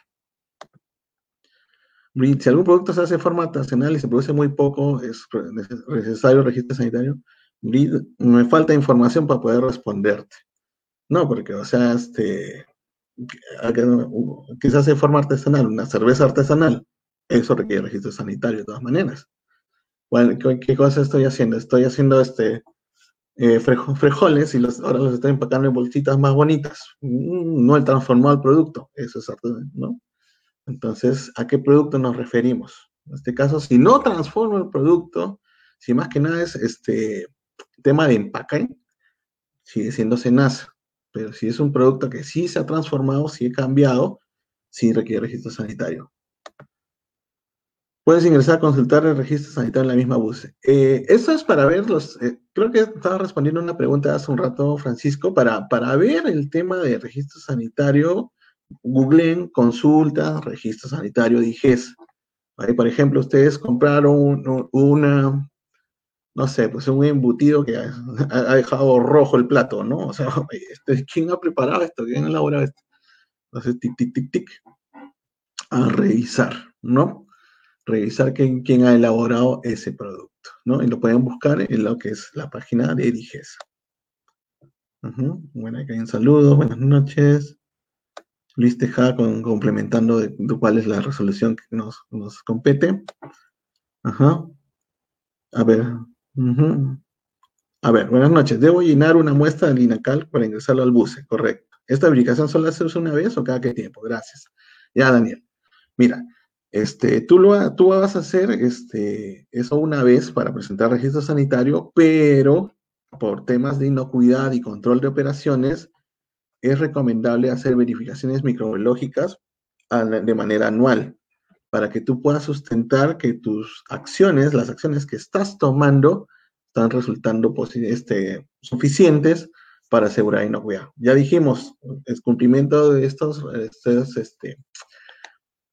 Si algún producto se hace de forma tradicional y se produce muy poco, ¿es necesario registro sanitario? Me falta información para poder responderte. No, porque, o sea, este, quizás de forma artesanal, una cerveza artesanal, eso requiere registro sanitario de todas maneras. ¿Qué, qué cosa estoy haciendo? Estoy haciendo este, eh, frijoles y los, ahora los estoy empacando en bolsitas más bonitas. No he transformado el producto, eso es artesanal, ¿no? Entonces, ¿a qué producto nos referimos? En este caso, si no transformo el producto, si más que nada es este tema de empaque, sigue siendo SENASA. Pero si es un producto que sí se ha transformado, sí ha cambiado, sí requiere registro sanitario. Puedes ingresar a consultar el registro sanitario en la misma BUSE. Eh, eso es para ver los... Eh, creo que estaba respondiendo una pregunta hace un rato, Francisco, para, para ver el tema de registro sanitario, googleen, consulta, registro sanitario, DIGESA. Ahí, por ejemplo, ustedes compraron una... no sé, pues un embutido que ha, ha dejado rojo el plato, ¿no? O sea, ¿quién ha preparado esto? ¿Quién ha elaborado esto? Entonces, tic, tic, tic, tic, a revisar, ¿no? revisar quién, quién ha elaborado ese producto, ¿no? Y lo pueden buscar en lo que es la página de DIGESA. Uh-huh. Bueno, acá hay un saludo, buenas noches. Luis Tejada con, complementando de, de cuál es la resolución que nos, nos compete. Ajá. A ver. Uh-huh. A ver, buenas noches. ¿Debo llenar una muestra del INACAL para ingresarlo al BUSE? Correcto. ¿Esta aplicación solo se usa una vez o cada qué tiempo? Gracias. Ya, Daniel. Mira, este, tú, lo, tú vas a hacer este, eso una vez para presentar registro sanitario, pero por temas de inocuidad y control de operaciones, es recomendable hacer verificaciones microbiológicas de manera anual para que tú puedas sustentar que tus acciones, las acciones que estás tomando, están resultando este, suficientes para asegurar inocuidad. Ya dijimos, el cumplimiento de estos, estos, este,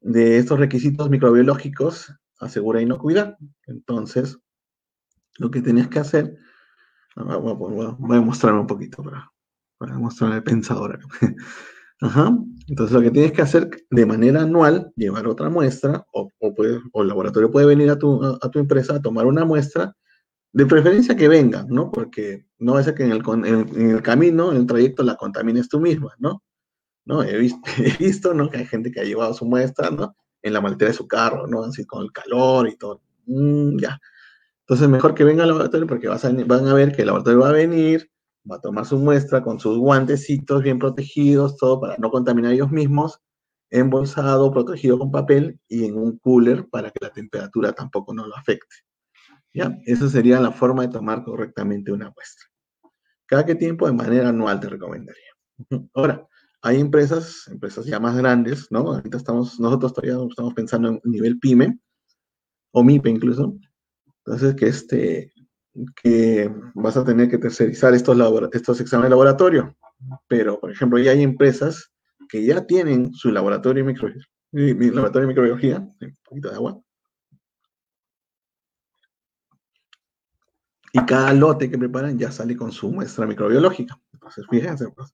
de estos requisitos microbiológicos asegura inocuidad. Entonces, lo que tenías que hacer, voy a mostrarme un poquito para... Para mostrarle el pensador. Ajá. Entonces, lo que tienes que hacer de manera anual, llevar otra muestra, o, o, puede, o el laboratorio puede venir a tu, a, a tu empresa a tomar una muestra, de preferencia que venga, ¿no? Porque no va a ser que en el, en, en el camino, en el trayecto, la contamines tú misma, ¿no? ¿No? He visto, he visto, ¿no? Que hay gente que ha llevado su muestra, ¿no? En la maletera de su carro, ¿no? Así con el calor y todo. Mm, ya. Entonces, mejor que venga al laboratorio porque vas a, van a ver que el laboratorio va a venir, va a tomar su muestra con sus guantecitos bien protegidos, todo para no contaminar ellos mismos, embolsado, protegido con papel y en un cooler para que la temperatura tampoco no lo afecte. ¿Ya? Esa sería la forma de tomar correctamente una muestra. ¿Cada qué tiempo? De manera anual te recomendaría. Ahora, hay empresas, empresas ya más grandes, ¿no? Ahorita estamos, nosotros todavía estamos pensando en nivel PYME, o MIPE incluso. Entonces, que este... que vas a tener que tercerizar estos, estos exámenes de laboratorio. Pero, por ejemplo, ya hay empresas que ya tienen su laboratorio de microbiología, laboratorio de microbiología, un poquito de agua. Y cada lote que preparan ya sale con su muestra microbiológica. Entonces, fíjense, pues.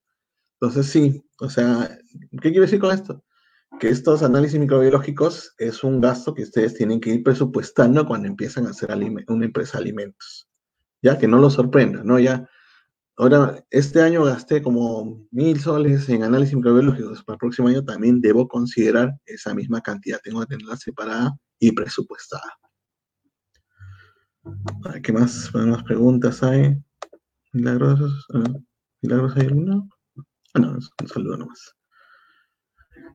Entonces, sí, o sea, ¿qué quiero decir con esto? Que estos análisis microbiológicos es un gasto que ustedes tienen que ir presupuestando cuando empiezan a hacer una empresa de alimentos. Ya que no los sorprenda, ¿no? Ya, ahora, este año gasté como mil soles en análisis microbiológicos. Para el próximo año también debo considerar esa misma cantidad. Tengo que tenerla separada y presupuestada. ¿Qué más, más preguntas hay? ¿Milagros? ¿Milagros hay alguna? Ah, no, un saludo nomás.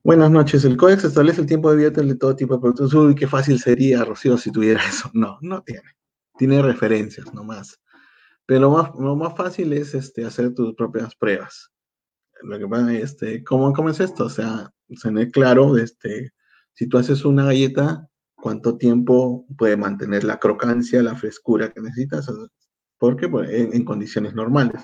Buenas noches. El Códex establece el tiempo de vida de todo tipo de productos. Uy, qué fácil sería, Rocío, si tuviera eso. No, no tiene. Tiene referencias nomás. Pero lo más, lo más fácil es este, hacer tus propias pruebas. Lo que pasa es, este, ¿cómo, ¿cómo es esto? O sea, tener claro, este, si tú haces una galleta, ¿cuánto tiempo puede mantener la crocancia, la frescura que necesitas? Porque pues, en, en condiciones normales.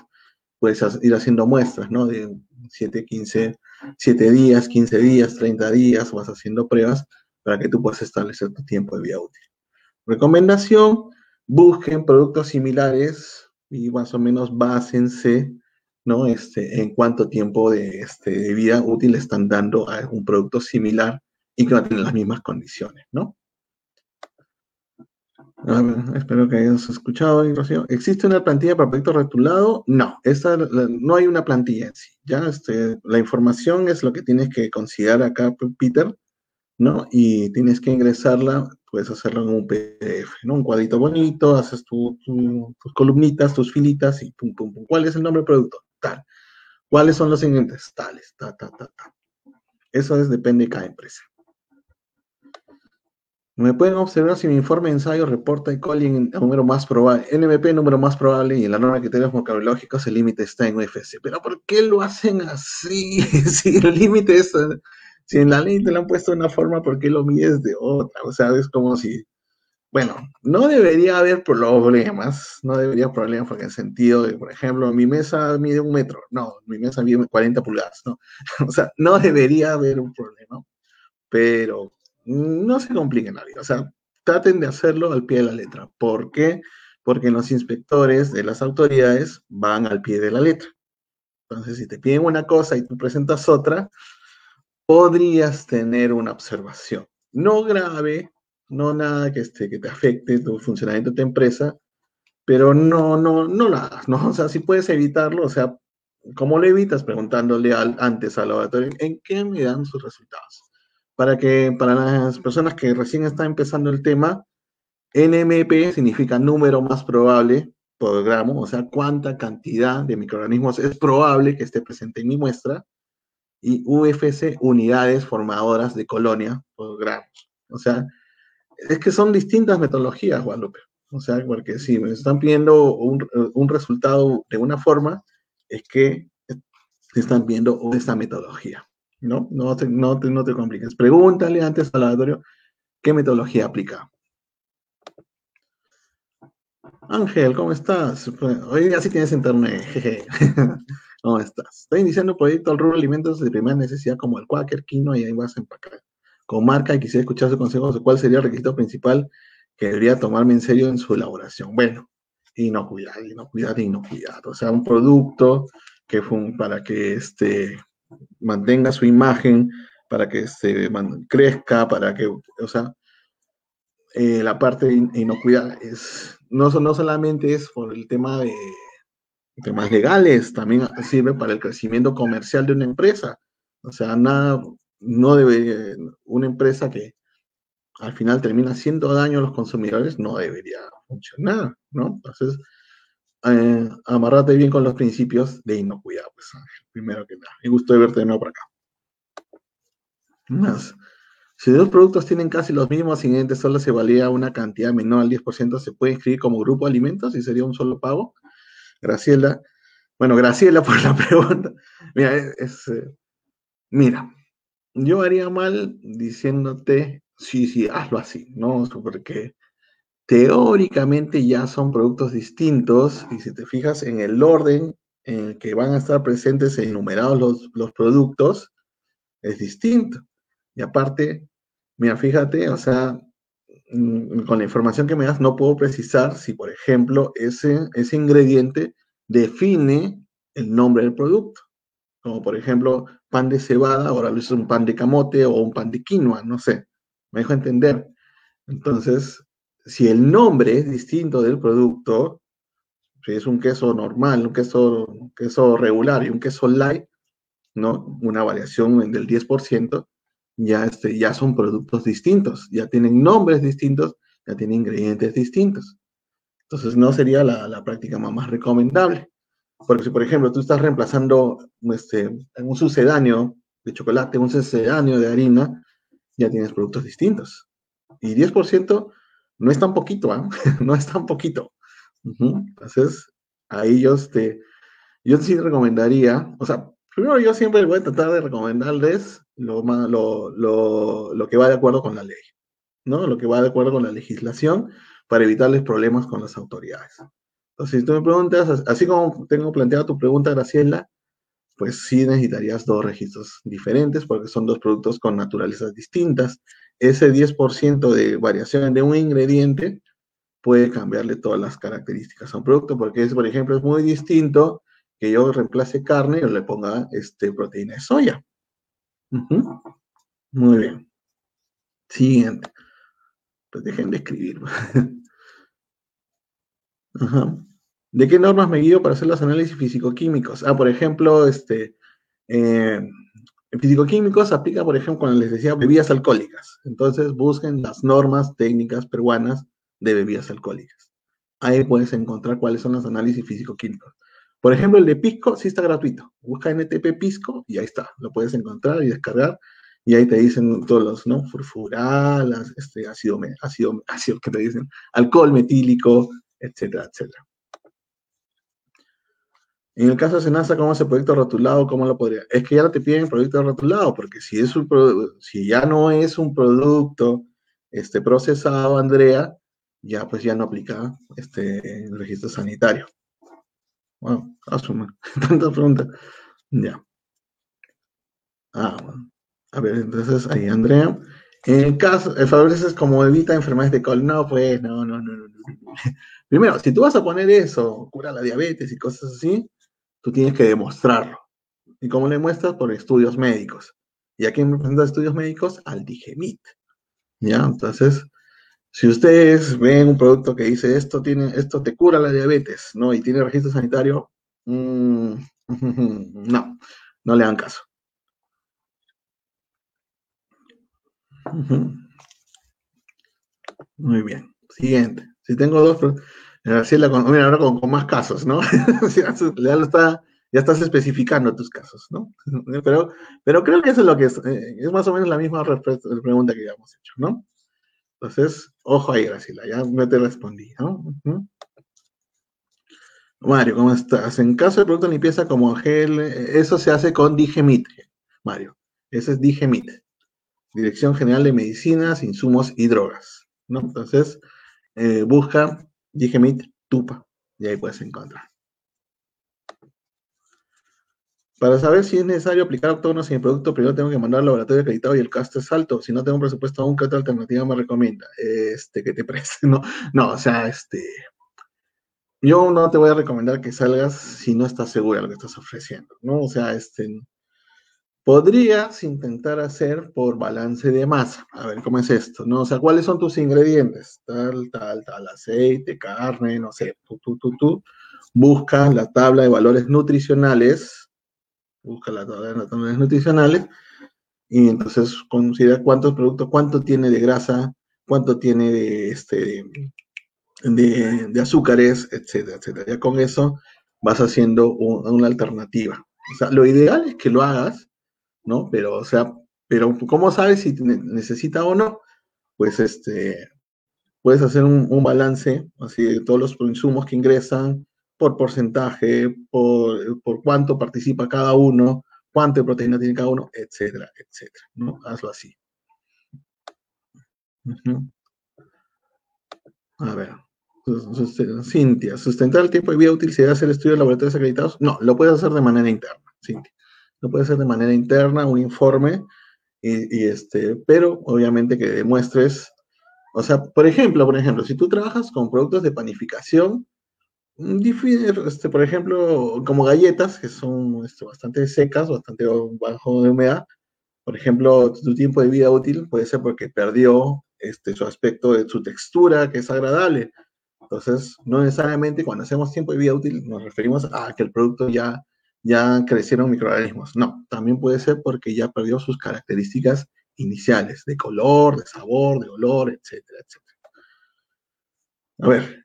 Puedes ir haciendo muestras, ¿no? De siete, quince, siete días, quince días, treinta días, vas haciendo pruebas para que tú puedas establecer tu tiempo de vida útil. Recomendación, busquen productos similares y más o menos básense, ¿no? Este, en cuánto tiempo de, este, de vida útil están dando a un producto similar y que va a tener las mismas condiciones, ¿no? A ver, espero que hayas escuchado, Rocío. ¿Existe una plantilla para proyecto rotulado? No, esta, la, no hay una plantilla en sí. Ya, este, la información es lo que tienes que considerar acá, Peter, ¿no? Y tienes que ingresarla, puedes hacerlo en un P D F, ¿no? Un cuadrito bonito, haces tu, tu, tus columnitas, tus filitas y pum, pum, pum. ¿Cuál es el nombre del producto? Tal. ¿Cuáles son los ingredientes? Tales, ta, ta, ta, ta. Eso es, depende de cada empresa. Me pueden observar si mi informe de ensayo reporta E. coli en el número más probable, N M P número más probable, y en la norma de criterios microbiológicos el límite está en U F C. ¿Pero por qué lo hacen así? Si el límite es, si en la ley te lo han puesto de una forma, ¿por qué lo mides de otra? O sea, es como si, bueno, no debería haber problemas, no debería haber problemas porque en el sentido de, por ejemplo, mi mesa mide un metro, no, mi mesa mide cuarenta pulgadas, no, o sea, no debería haber un problema, pero... no se compliquen la vida, o sea, traten de hacerlo al pie de la letra. ¿Por qué? Porque los inspectores de las autoridades van al pie de la letra. Entonces, si te piden una cosa y tú presentas otra, podrías tener una observación. No grave, no nada que, este, que te afecte tu funcionamiento de tu empresa, pero no, no, no lo hagas, ¿no? O sea, si puedes evitarlo, o sea, ¿cómo lo evitas? Preguntándole al, antes al laboratorio, ¿en qué me dan sus resultados? Para que, para las personas que recién están empezando el tema, N M P significa número más probable por gramo, o sea, cuánta cantidad de microorganismos es probable que esté presente en mi muestra, y U F C, unidades formadoras de colonia por gramo. O sea, es que son distintas metodologías, Guadalupe. O sea, porque si me están pidiendo un, un resultado de una forma, es que te están viendo esta metodología, ¿no? No te, no te, no te compliques. Pregúntale antes al laboratorio qué metodología aplica. Ángel, ¿cómo estás? Hoy día sí tienes internet, jeje. ¿Cómo estás? Estoy iniciando un proyecto al rubro alimentos de primera necesidad como el cuáquer, quinoa y ahí vas a empacar. Con marca y quisiera escuchar su consejo sobre cuál sería el requisito principal que debería tomarme en serio en su elaboración. Bueno, inocuidad, inocuidad, inocuidad. O sea, un producto que fue un, para que este, mantenga su imagen, para que este, man, crezca, para que, o sea, eh, la parte de inocuidad es, no, no solamente es por el tema de temas legales, también sirve para el crecimiento comercial de una empresa. O sea, nada, no debe, una empresa que al final termina haciendo daño a los consumidores, no debería funcionar, ¿no? Entonces, eh, amárrate bien con los principios de inocuidad, pues, primero que nada. Me gusto de verte de nuevo por acá. Más, si dos productos tienen casi los mismos ingredientes, solo se valía una cantidad menor al diez por ciento, ¿se puede inscribir como grupo de alimentos y sería un solo pago? Graciela, bueno, Graciela por la pregunta. Mira, es, es eh, mira, yo haría mal diciéndote sí, sí, hazlo así, ¿no? Porque teóricamente ya son productos distintos y si te fijas en el orden en el que van a estar presentes e enumerados los, los productos, es distinto. Y aparte, mira, fíjate, o sea, con la información que me das no puedo precisar si, por ejemplo, ese, ese ingrediente define el nombre del producto. Como, por ejemplo, pan de cebada, ahora lo hizo un pan de camote o un pan de quinoa, no sé. Me dejo entender. Entonces, si el nombre es distinto del producto, si es un queso normal, un queso, un queso regular y un queso light, ¿no? Una variación del diez por ciento, ya, este, ya son productos distintos, ya tienen nombres distintos, ya tienen ingredientes distintos. Entonces, no sería la, la práctica más, más recomendable. Porque si, por ejemplo, tú estás reemplazando este, un sucedáneo de chocolate, un sucedáneo de harina, ya tienes productos distintos. Y diez por ciento no es tan poquito, ¿eh? No es tan poquito. Uh-huh. Entonces, ahí yo, este, yo sí recomendaría, o sea, primero yo siempre voy a tratar de recomendarles lo, lo, lo, lo que va de acuerdo con la ley, ¿no? Lo que va de acuerdo con la legislación para evitarles problemas con las autoridades. Entonces, si tú me preguntas, así como tengo planteada tu pregunta, Graciela, pues sí necesitarías dos registros diferentes porque son dos productos con naturalezas distintas. Ese diez por ciento de variación de un ingrediente puede cambiarle todas las características a un producto porque, es, por ejemplo, es muy distinto que yo reemplace carne y le ponga este, proteína de soya. Uh-huh. Muy bien. Siguiente. Pues dejen de escribir. Ajá. ¿De qué normas me guío para hacer los análisis físico-químicos? Ah, por ejemplo, este, eh, físico-químicos aplica, por ejemplo, cuando les decía bebidas alcohólicas. Entonces, busquen las normas técnicas peruanas de bebidas alcohólicas. Ahí puedes encontrar cuáles son los análisis físico-químicos. Por ejemplo, el de pisco sí está gratuito. Busca N T P pisco y ahí está. Lo puedes encontrar y descargar. Y ahí te dicen todos los, ¿no? Furfural, este, ácido, ácido, ácido, ¿qué te dicen? Alcohol metílico, etcétera, etcétera. En el caso de SENASA, ¿cómo es el proyecto rotulado? ¿Cómo lo podría? Es que ya no te piden proyecto rotulado, porque si, es un pro... si ya no es un producto este, procesado, Andrea, ya pues ya no aplica este, el registro sanitario. Bueno, asuma. Tantas preguntas. Ya. Ah, bueno. A ver, entonces, ahí, Andrea. En el caso, el favorece es como evita enfermedades de colon. No, pues, no, no, no, no, no. Primero, si tú vas a poner eso, cura la diabetes y cosas así, tú tienes que demostrarlo. ¿Y cómo lo demuestras? Por estudios médicos. ¿Y a quién me presentas estudios médicos? Al DIGEMID. ¿Ya? Entonces, Si ustedes ven un producto que dice esto tiene, esto te cura la diabetes, ¿no? Y tiene registro sanitario, mmm, no, no le hagan caso. Muy bien. Siguiente. Si tengo dos, así la con, mira, ahora con, con más casos, ¿no? Ya lo está, ya estás especificando tus casos, ¿no? Pero, pero creo que eso es lo que es. Eh, es más o menos la misma pregunta que ya hemos hecho, ¿no? Entonces, ojo ahí, Graciela, ya no te respondí, ¿no? Uh-huh. Mario, ¿cómo estás? En caso de producto de limpieza como gel, eso se hace con DIGEMID, Mario. Ese es DIGEMID, Dirección General de Medicinas, Insumos y Drogas, ¿no? Entonces, eh, busca DIGEMID TUPA y ahí puedes encontrar. Para saber si es necesario aplicar octógonos en el producto, primero tengo que mandar al laboratorio acreditado y el costo es alto. Si no tengo un presupuesto aún, ¿qué otra alternativa me recomienda? Este, que te preste, ¿no? No, o sea, este... yo no te voy a recomendar que salgas si no estás segura de lo que estás ofreciendo, ¿no? O sea, este... podrías intentar hacer por balance de masa. A ver, ¿cómo es esto? ¿No? O sea, ¿cuáles son tus ingredientes? Tal, tal, tal, aceite, carne, no sé, tú, tú, tú, tú. Busca la tabla de valores nutricionales... busca las tablas nutricionales, y entonces considera cuántos productos, cuánto tiene de grasa, cuánto tiene de, este, de, de azúcares, etcétera, etcétera. Ya con eso vas haciendo un, una alternativa. O sea, lo ideal es que lo hagas, ¿no? Pero, o sea, pero ¿cómo sabes si necesita o no? Pues, este, puedes hacer un, un balance, así, de todos los insumos que ingresan, por porcentaje, por, por cuánto participa cada uno, cuánto de proteína tiene cada uno, etcétera, etcétera, ¿no? Hazlo así. Uh-huh. A ver. Cintia, ¿sustentar el tiempo de vida útil se debe hacer estudios en laboratorios acreditados? No, lo puedes hacer de manera interna, Cintia. Lo puedes hacer de manera interna, un informe, y, y este, pero obviamente que demuestres, o sea, por ejemplo, por ejemplo, si tú trabajas con productos de panificación, Este, por ejemplo, como galletas, que son este, bastante secas, bastante bajo de humedad, por ejemplo, tu tiempo de vida útil puede ser porque perdió este, su aspecto, de su textura, que es agradable. Entonces, no necesariamente cuando hacemos tiempo de vida útil nos referimos a que el producto ya, ya crecieron microorganismos. No, también puede ser porque ya perdió sus características iniciales, de color, de sabor, de olor, etcétera, etcétera. A ver.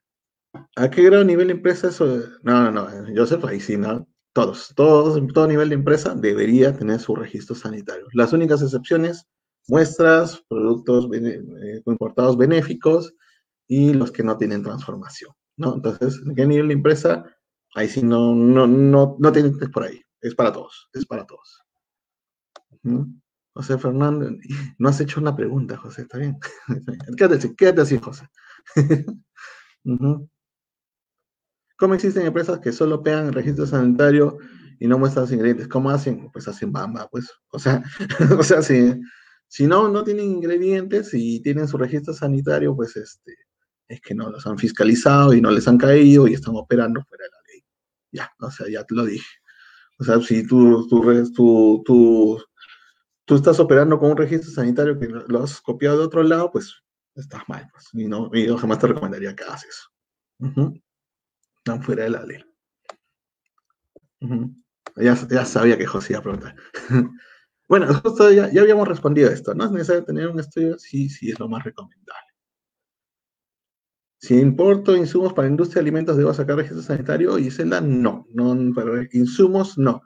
¿A qué grado nivel de empresa eso? No, no, no, Joseph, ahí sí, no. Todos, todos, todo nivel de empresa debería tener su registro sanitario. Las únicas excepciones, muestras, productos bene, eh, importados benéficos y los que no tienen transformación, ¿no? Entonces, ¿a qué nivel de empresa? Ahí sí no, no, no, no tienen por ahí. Es para todos, es para todos. ¿No? José Fernando, no has hecho una pregunta, José, ¿está bien? Quédate así, quédate así, José. Uh-huh. ¿Cómo existen empresas que solo pegan el registro sanitario y no muestran los ingredientes? ¿Cómo hacen? Pues hacen bamba, pues. O sea, o sea si, si no, no tienen ingredientes y tienen su registro sanitario, pues este, es que no los han fiscalizado y no les han caído y están operando fuera de la ley. Ya, o sea, ya te lo dije. O sea, si tú, tú, tú, tú, tú estás operando con un registro sanitario que lo has copiado de otro lado, pues estás mal, pues. Y no, y yo jamás te recomendaría que hagas eso. Uh-huh. Están fuera de la ley. Uh-huh. ya, ya sabía que José iba a preguntar. Bueno, justo ya, ya habíamos respondido esto. ¿No es necesario tener un estudio? Sí, sí, es lo más recomendable. Si importo insumos para industria de alimentos, ¿debo sacar registro sanitario? Y celda, no. no. Para insumos, no.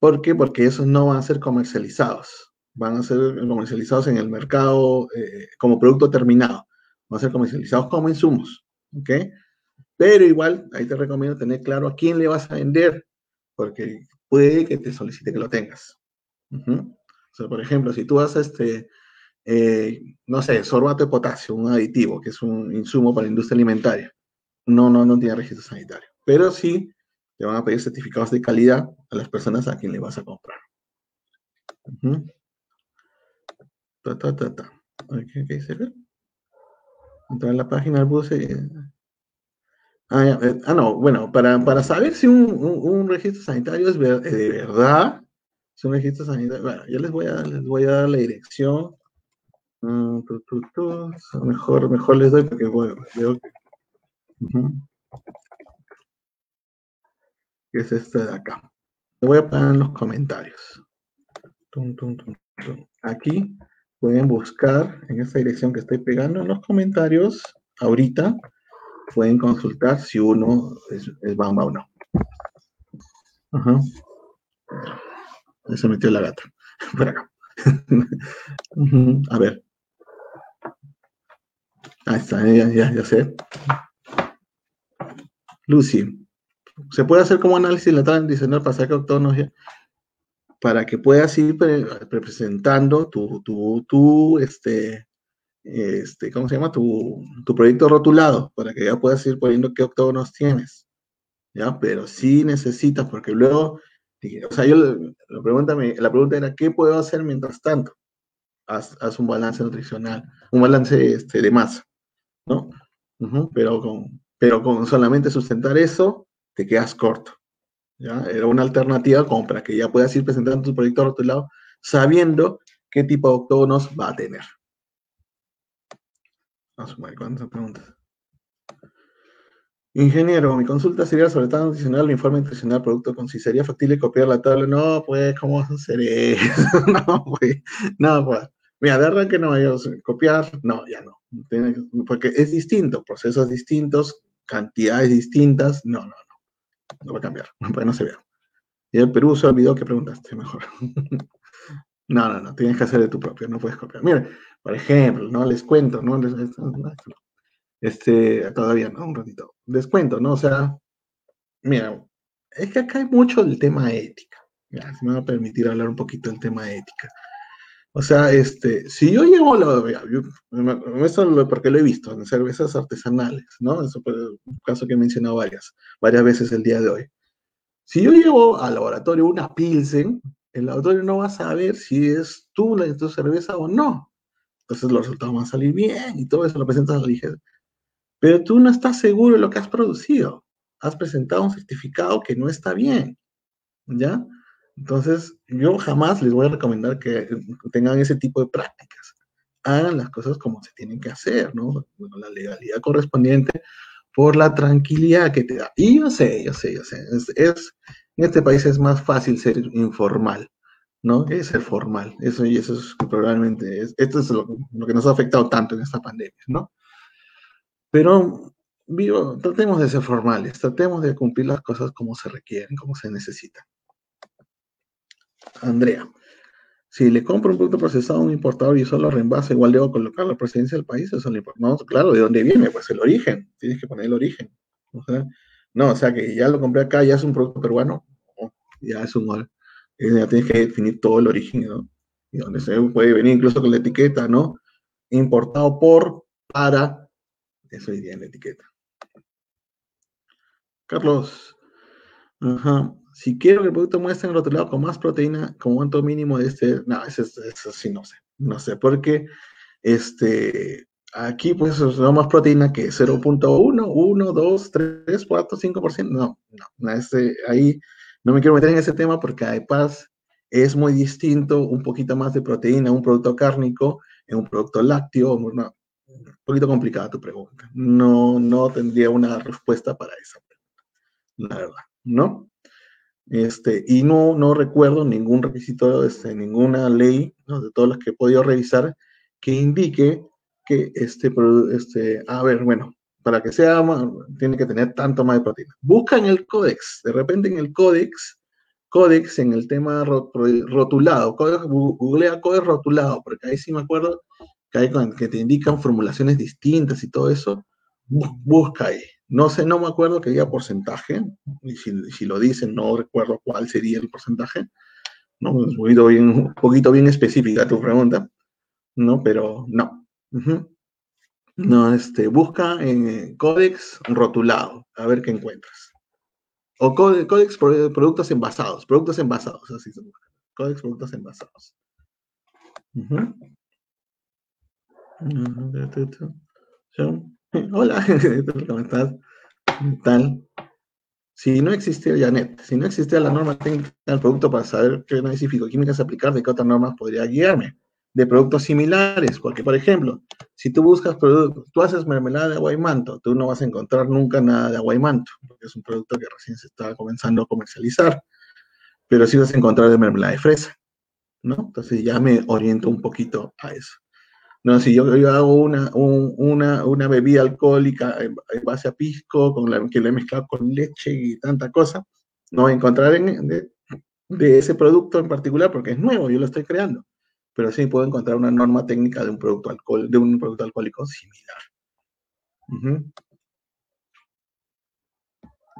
¿Por qué? Porque esos no van a ser comercializados. Van a ser comercializados en el mercado eh, como producto terminado. Van a ser comercializados como insumos. ¿Ok? Pero igual, ahí te recomiendo tener claro a quién le vas a vender, porque puede que te solicite que lo tengas. Uh-huh. O sea, por ejemplo, si tú haces, este, eh, no sé, sorbato de potasio, un aditivo, que es un insumo para la industria alimentaria, no, no, no tiene registro sanitario. Pero sí, te van a pedir certificados de calidad a las personas a quien le vas a comprar. Uh-huh. Ta, ta, ta, ta. ¿Qué dice? Entrar en la página del BUSE. Ah, ah, no, bueno, para, para saber si un, un, un registro sanitario es ver, de verdad, si un registro sanitario, bueno, yo les voy a, les voy a dar la dirección, Mm, tu, tu, tu. Mejor, mejor les doy porque bueno, veo que... Uh-huh. Es esta de acá. Lo voy a poner en los comentarios. Tum, tum, tum, tum. Aquí pueden buscar en esta dirección que estoy pegando en los comentarios. Ahorita pueden consultar si uno es, es bamba o no. Ajá. Se metió la gata. Por acá. Uh-huh. A ver. Ahí está, ya, ya, ya sé. Lucy, ¿se puede hacer como análisis lateral diseñar pasaje autónomo para que puedas ir pre presentando tu, tu, tu, este, este, ¿cómo se llama? Tu, tu proyecto rotulado, para que ya puedas ir poniendo qué octógonos tienes, ¿ya? Pero sí necesitas, porque luego, o sea, yo, la pregunta, me, la pregunta era, ¿qué puedo hacer mientras tanto? Haz, haz un balance nutricional, un balance este, de masa, ¿no? Uh-huh, pero con... Pero con solamente sustentar eso, te quedas corto, ¿ya? Era una alternativa como para que ya puedas ir presentando tu proyecto rotulado, sabiendo qué tipo de octógonos va a tener. Vamos a sumar, ¿cuántas preguntas? Ingeniero, mi consulta sería sobre el estado nutricional, el informe nutricional, producto con si sería factible copiar la tabla. No, pues, ¿cómo vas a hacer eso? No, pues, no, pues. Mira, de verdad que no, yo copiar, no, ya no. Porque es distinto, procesos distintos, cantidades distintas, no, no, no. No va a cambiar, para no se vea. Y el Perú se olvidó que preguntaste, mejor. No, no, no, tienes que hacer de tu propio, no puedes copiar. Mira, por ejemplo, no les cuento, no les... Este, todavía no, un ratito. Les cuento, ¿no? O sea, mira, es que acá hay mucho el tema ética. Mira, si me va a permitir hablar un poquito del tema ética. O sea, este, si yo llevo la... Yo, eso lo, porque lo he visto en cervezas artesanales, ¿no? Eso es un caso que he mencionado varias, varias veces el día de hoy. Si yo llevo al laboratorio una Pilsen, el laboratorio no va a saber si es tú la de tu cerveza o no. Entonces los resultados van a salir bien y todo eso lo presentas al I G E. Pero tú no estás seguro de lo que has producido. Has presentado un certificado que no está bien, ¿ya? Entonces, yo jamás les voy a recomendar que tengan ese tipo de prácticas. Hagan las cosas como se tienen que hacer, ¿no? Bueno, la legalidad correspondiente por la tranquilidad que te da. Y yo sé, yo sé, yo sé. Es, es, en este país es más fácil ser informal, ¿no? Que ser formal. Eso y eso es probablemente... Es, esto es lo, lo que nos ha afectado tanto en esta pandemia, ¿no? Pero... Vivo, tratemos de ser formales. Tratemos de cumplir las cosas como se requieren, como se necesitan. Andrea, si le compro un producto procesado a un importador y solo reembasa, igual debo colocar la procedencia del país, eso le importa. No, claro, ¿de dónde viene? Pues el origen, tienes que poner el origen. O sea, no, o sea que ya lo compré acá, ya es un producto peruano, ya es un, ya tienes que definir todo el origen, ¿no? Y donde se puede venir incluso con la etiqueta, ¿no? Importado por, para, eso iría en la etiqueta. Carlos, ajá. Si quiero que el producto muestre en el otro lado con más proteína, con cuánto mínimo de este... No, eso, eso sí no sé. No sé, porque este, aquí pues no más proteína que cero punto uno, uno, dos, tres, cuatro, cinco por ciento. No, no, este, ahí no me quiero meter en ese tema porque además es muy distinto un poquito más de proteína en un producto cárnico, en un producto lácteo. Una, un poquito complicada tu pregunta. No, no tendría una respuesta para esa pregunta, la verdad, ¿no? Este, y no, no recuerdo ningún requisito, este, ninguna ley, ¿no? De todas las que he podido revisar, que indique que este, este, a ver, bueno, para que sea, tiene que tener tanto más de proteína. Busca en el Códex, de repente en el Códex, Códex en el tema rotulado, Códex, googlea Códex rotulado, porque ahí sí me acuerdo que, hay, que te indican formulaciones distintas y todo eso, busca ahí. No sé, no me acuerdo que diga porcentaje, y si, si lo dicen, no recuerdo cuál sería el porcentaje, ¿no? Es muy bien, un poquito bien específica tu pregunta, ¿no? Pero no. Uh-huh. No, este, busca en Códex rotulado, a ver qué encuentras. O Códex productos envasados, productos envasados, así se busca. Códex productos envasados. Uh-huh. Uh-huh. Hola, ¿cómo estás? ¿Qué tal? Si no existía, Janet, si no existía la norma técnica del producto para saber qué análisis fitoquímicas aplicar, ¿de qué otras normas podría guiarme? de productos similares, porque, por ejemplo, si tú buscas productos, tú haces mermelada de agua y manto, tú no vas a encontrar nunca nada de agua y manto, porque es un producto que recién se está comenzando a comercializar, pero sí vas a encontrar de mermelada de fresa, ¿no? Entonces ya me oriento un poquito a eso. No, si yo, yo hago una, un, una, una bebida alcohólica en base a pisco, con la, que la he mezclado con leche y tanta cosa, no voy a encontrar en, de, de ese producto en particular, porque es nuevo, yo lo estoy creando. Pero sí puedo encontrar una norma técnica de un producto, alcohol, de un producto alcohólico similar. Uh-huh.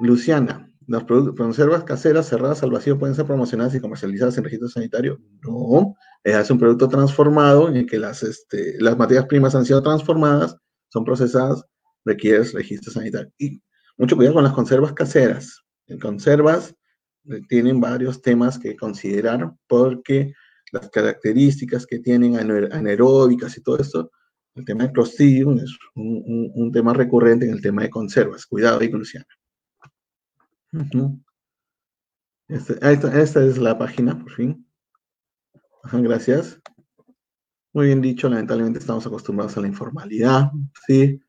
Luciana, ¿las conservas caseras cerradas al vacío pueden ser promocionadas y comercializadas en registro sanitario? No, es un producto transformado en el que las, este, las materias primas han sido transformadas, son procesadas, requieres registro sanitario. Y mucho cuidado con las conservas caseras. En conservas eh, tienen varios temas que considerar porque las características que tienen anaer anaeróbicas y todo esto, el tema de Clostridium es un, un, un tema recurrente en el tema de conservas. Cuidado ahí, Luciana. Uh-huh. este, esta, esta es la página, por fin. Ajá, gracias. Muy bien dicho, lamentablemente estamos acostumbrados a la informalidad, ¿sí?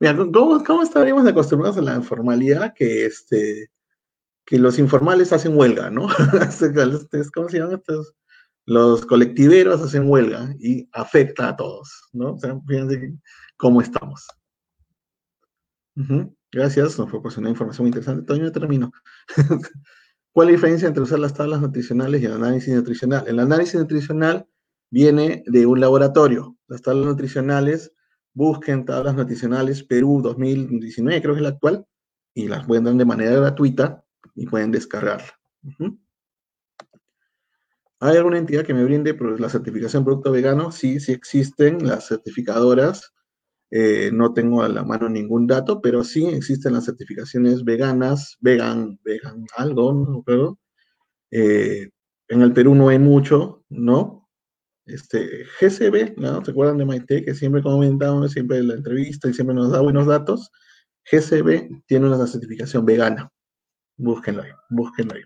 Mira, ¿cómo, cómo estaríamos acostumbrados a la informalidad que este que los informales hacen huelga, ¿no? ¿Cómo se llaman estos? Los colectiveros hacen huelga y afecta a todos, ¿no? O sea, fíjense cómo estamos. Uh-huh. Gracias, nos proporcionó información muy interesante. Toño, termino. ¿Cuál es la diferencia entre usar las tablas nutricionales y el análisis nutricional? El análisis nutricional viene de un laboratorio. Las tablas nutricionales, busquen tablas nutricionales Perú dos mil diecinueve, creo que es la actual, y las venden de manera gratuita y pueden descargarla. Uh-huh. ¿Hay alguna entidad que me brinde la certificación producto vegano? Sí, sí existen las certificadoras. Eh, no tengo a la mano ningún dato, pero sí existen las certificaciones veganas, vegan, vegan algo, ¿no? Pero, eh, en el Perú no hay mucho, ¿no? Este, G C B, ¿no? ¿Se acuerdan de Maite? Que siempre comentamos, siempre en la entrevista y siempre nos da buenos datos. G C B tiene una certificación vegana. Búsquenlo ahí, búsquenlo ahí.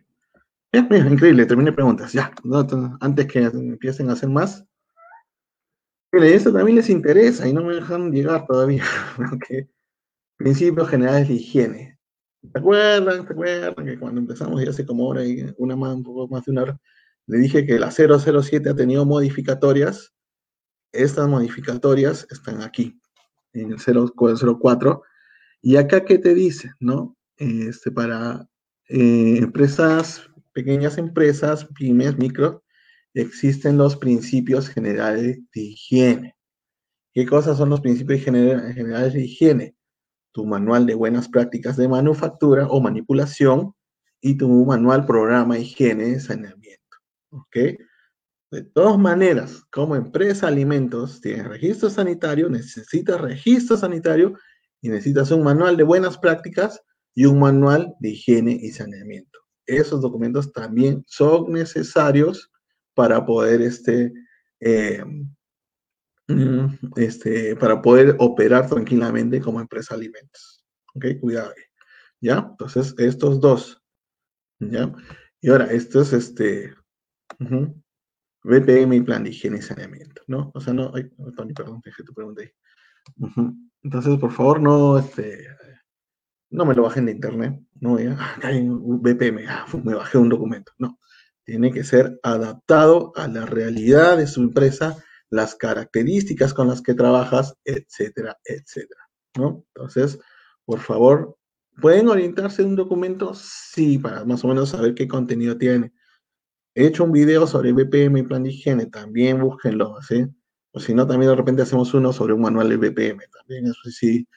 Bien, bien, increíble, terminé preguntas, ya, ¿no? Antes que empiecen a hacer más. Pero esto también les interesa y no me dejan llegar todavía, porque principios generales de higiene. ¿Te acuerdan? ¿Te acuerdan que cuando empezamos ya hace como hora y una más, un poco más de una hora, le dije que la cero cero siete ha tenido modificatorias? Estas modificatorias están aquí, en el cero cuatro. Y acá, ¿qué te dice? ¿No? Este, para eh, empresas... pequeñas empresas, pymes, micro, existen los principios generales de higiene. ¿Qué cosas son los principios generales de higiene? Tu manual de buenas prácticas de manufactura o manipulación y tu manual programa de higiene y saneamiento. ¿Okay? De todas maneras, como empresa de alimentos, tienes registro sanitario, necesitas registro sanitario y necesitas un manual de buenas prácticas y un manual de higiene y saneamiento. Esos documentos también son necesarios para poder, este, eh, este, para poder operar tranquilamente como empresa de alimentos. ¿Ok? Cuidado. ¿Ya? Entonces, estos dos. ¿Ya? Y ahora, esto es, este, uh-huh, B P M y plan de higiene y saneamiento, ¿no? O sea, no, ay, Tony, perdón, dejé tu pregunta ahí. Uh-huh. Entonces, por favor, no, este... no me lo bajen de internet, no voy a caer en un B P M, ah, me bajé un documento. No, tiene que ser adaptado a la realidad de su empresa, las características con las que trabajas, etcétera, etcétera, ¿no? Entonces, por favor, ¿pueden orientarse en un documento? Sí, para más o menos saber qué contenido tiene. He hecho un video sobre B P M y plan de higiene, también búsquenlo, ¿sí? O si no, también de repente hacemos uno sobre un manual de B P M, también eso sí.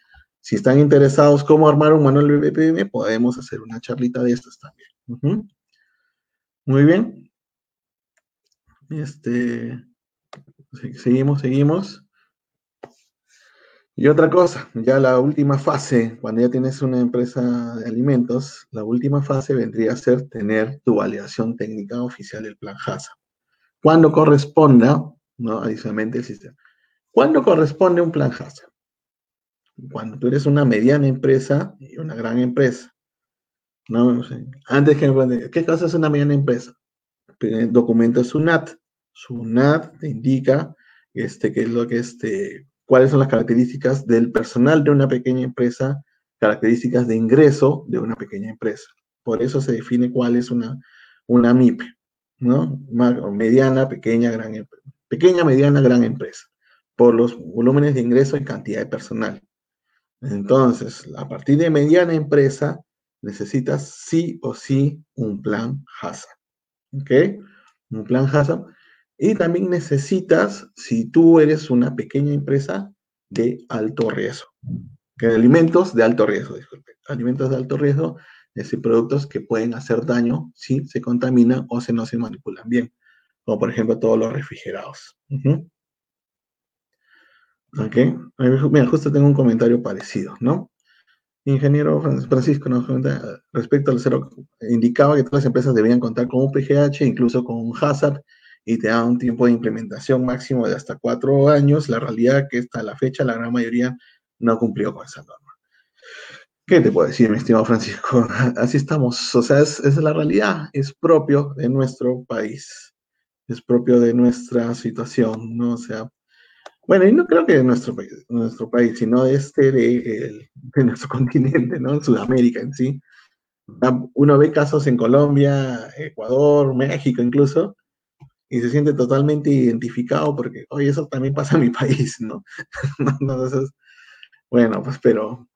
Si están interesados cómo armar un manual de B P M, podemos hacer una charlita de estas también. Uh-huh. Muy bien. Este, seguimos, seguimos. Y otra cosa, ya la última fase, cuando ya tienes una empresa de alimentos, la última fase vendría a ser tener tu validación técnica oficial del plan HACCP. Cuando corresponda, ¿no? Adicionalmente el sistema. ¿Cuándo corresponde un plan HACCP? Cuando tú eres una mediana empresa y una gran empresa, ¿no? Antes que me pregunten, ¿qué cosa es una mediana empresa? El documento es SUNAT. SUNAT te indica este, qué es lo que, este, cuáles son las características del personal de una pequeña empresa, características de ingreso de una pequeña empresa. Por eso se define cuál es una, una M I P, ¿no? Mediana, pequeña, gran, pequeña, mediana, gran empresa, por los volúmenes de ingreso y cantidad de personal. Entonces, a partir de mediana empresa, necesitas sí o sí un plan HACCP, ¿ok? Un plan HACCP. Y también necesitas, si tú eres una pequeña empresa, de alto riesgo. Que alimentos de alto riesgo, disculpe. Alimentos de alto riesgo, es decir, productos que pueden hacer daño si se contaminan o se no se manipulan bien. Como por ejemplo todos los refrigerados. Uh-huh. Ok, mira, justo tengo un comentario parecido, ¿no? Ingeniero Francisco nos comenta, respecto al cero, indicaba que todas las empresas debían contar con un P G H, incluso con un HACCP, y te da un tiempo de implementación máximo de hasta cuatro años. La realidad es que hasta la fecha la gran mayoría no cumplió con esa norma. ¿Qué te puedo decir, mi estimado Francisco? Así estamos, o sea, es, es la realidad, es propio de nuestro país, es propio de nuestra situación, ¿no? O sea, bueno, y no creo que de nuestro, nuestro país, sino este de, de nuestro continente, ¿no? Sudamérica en sí. Uno ve casos en Colombia, Ecuador, México incluso, y se siente totalmente identificado porque, oye, eso también pasa en mi país, ¿no? Entonces, bueno, pues, pero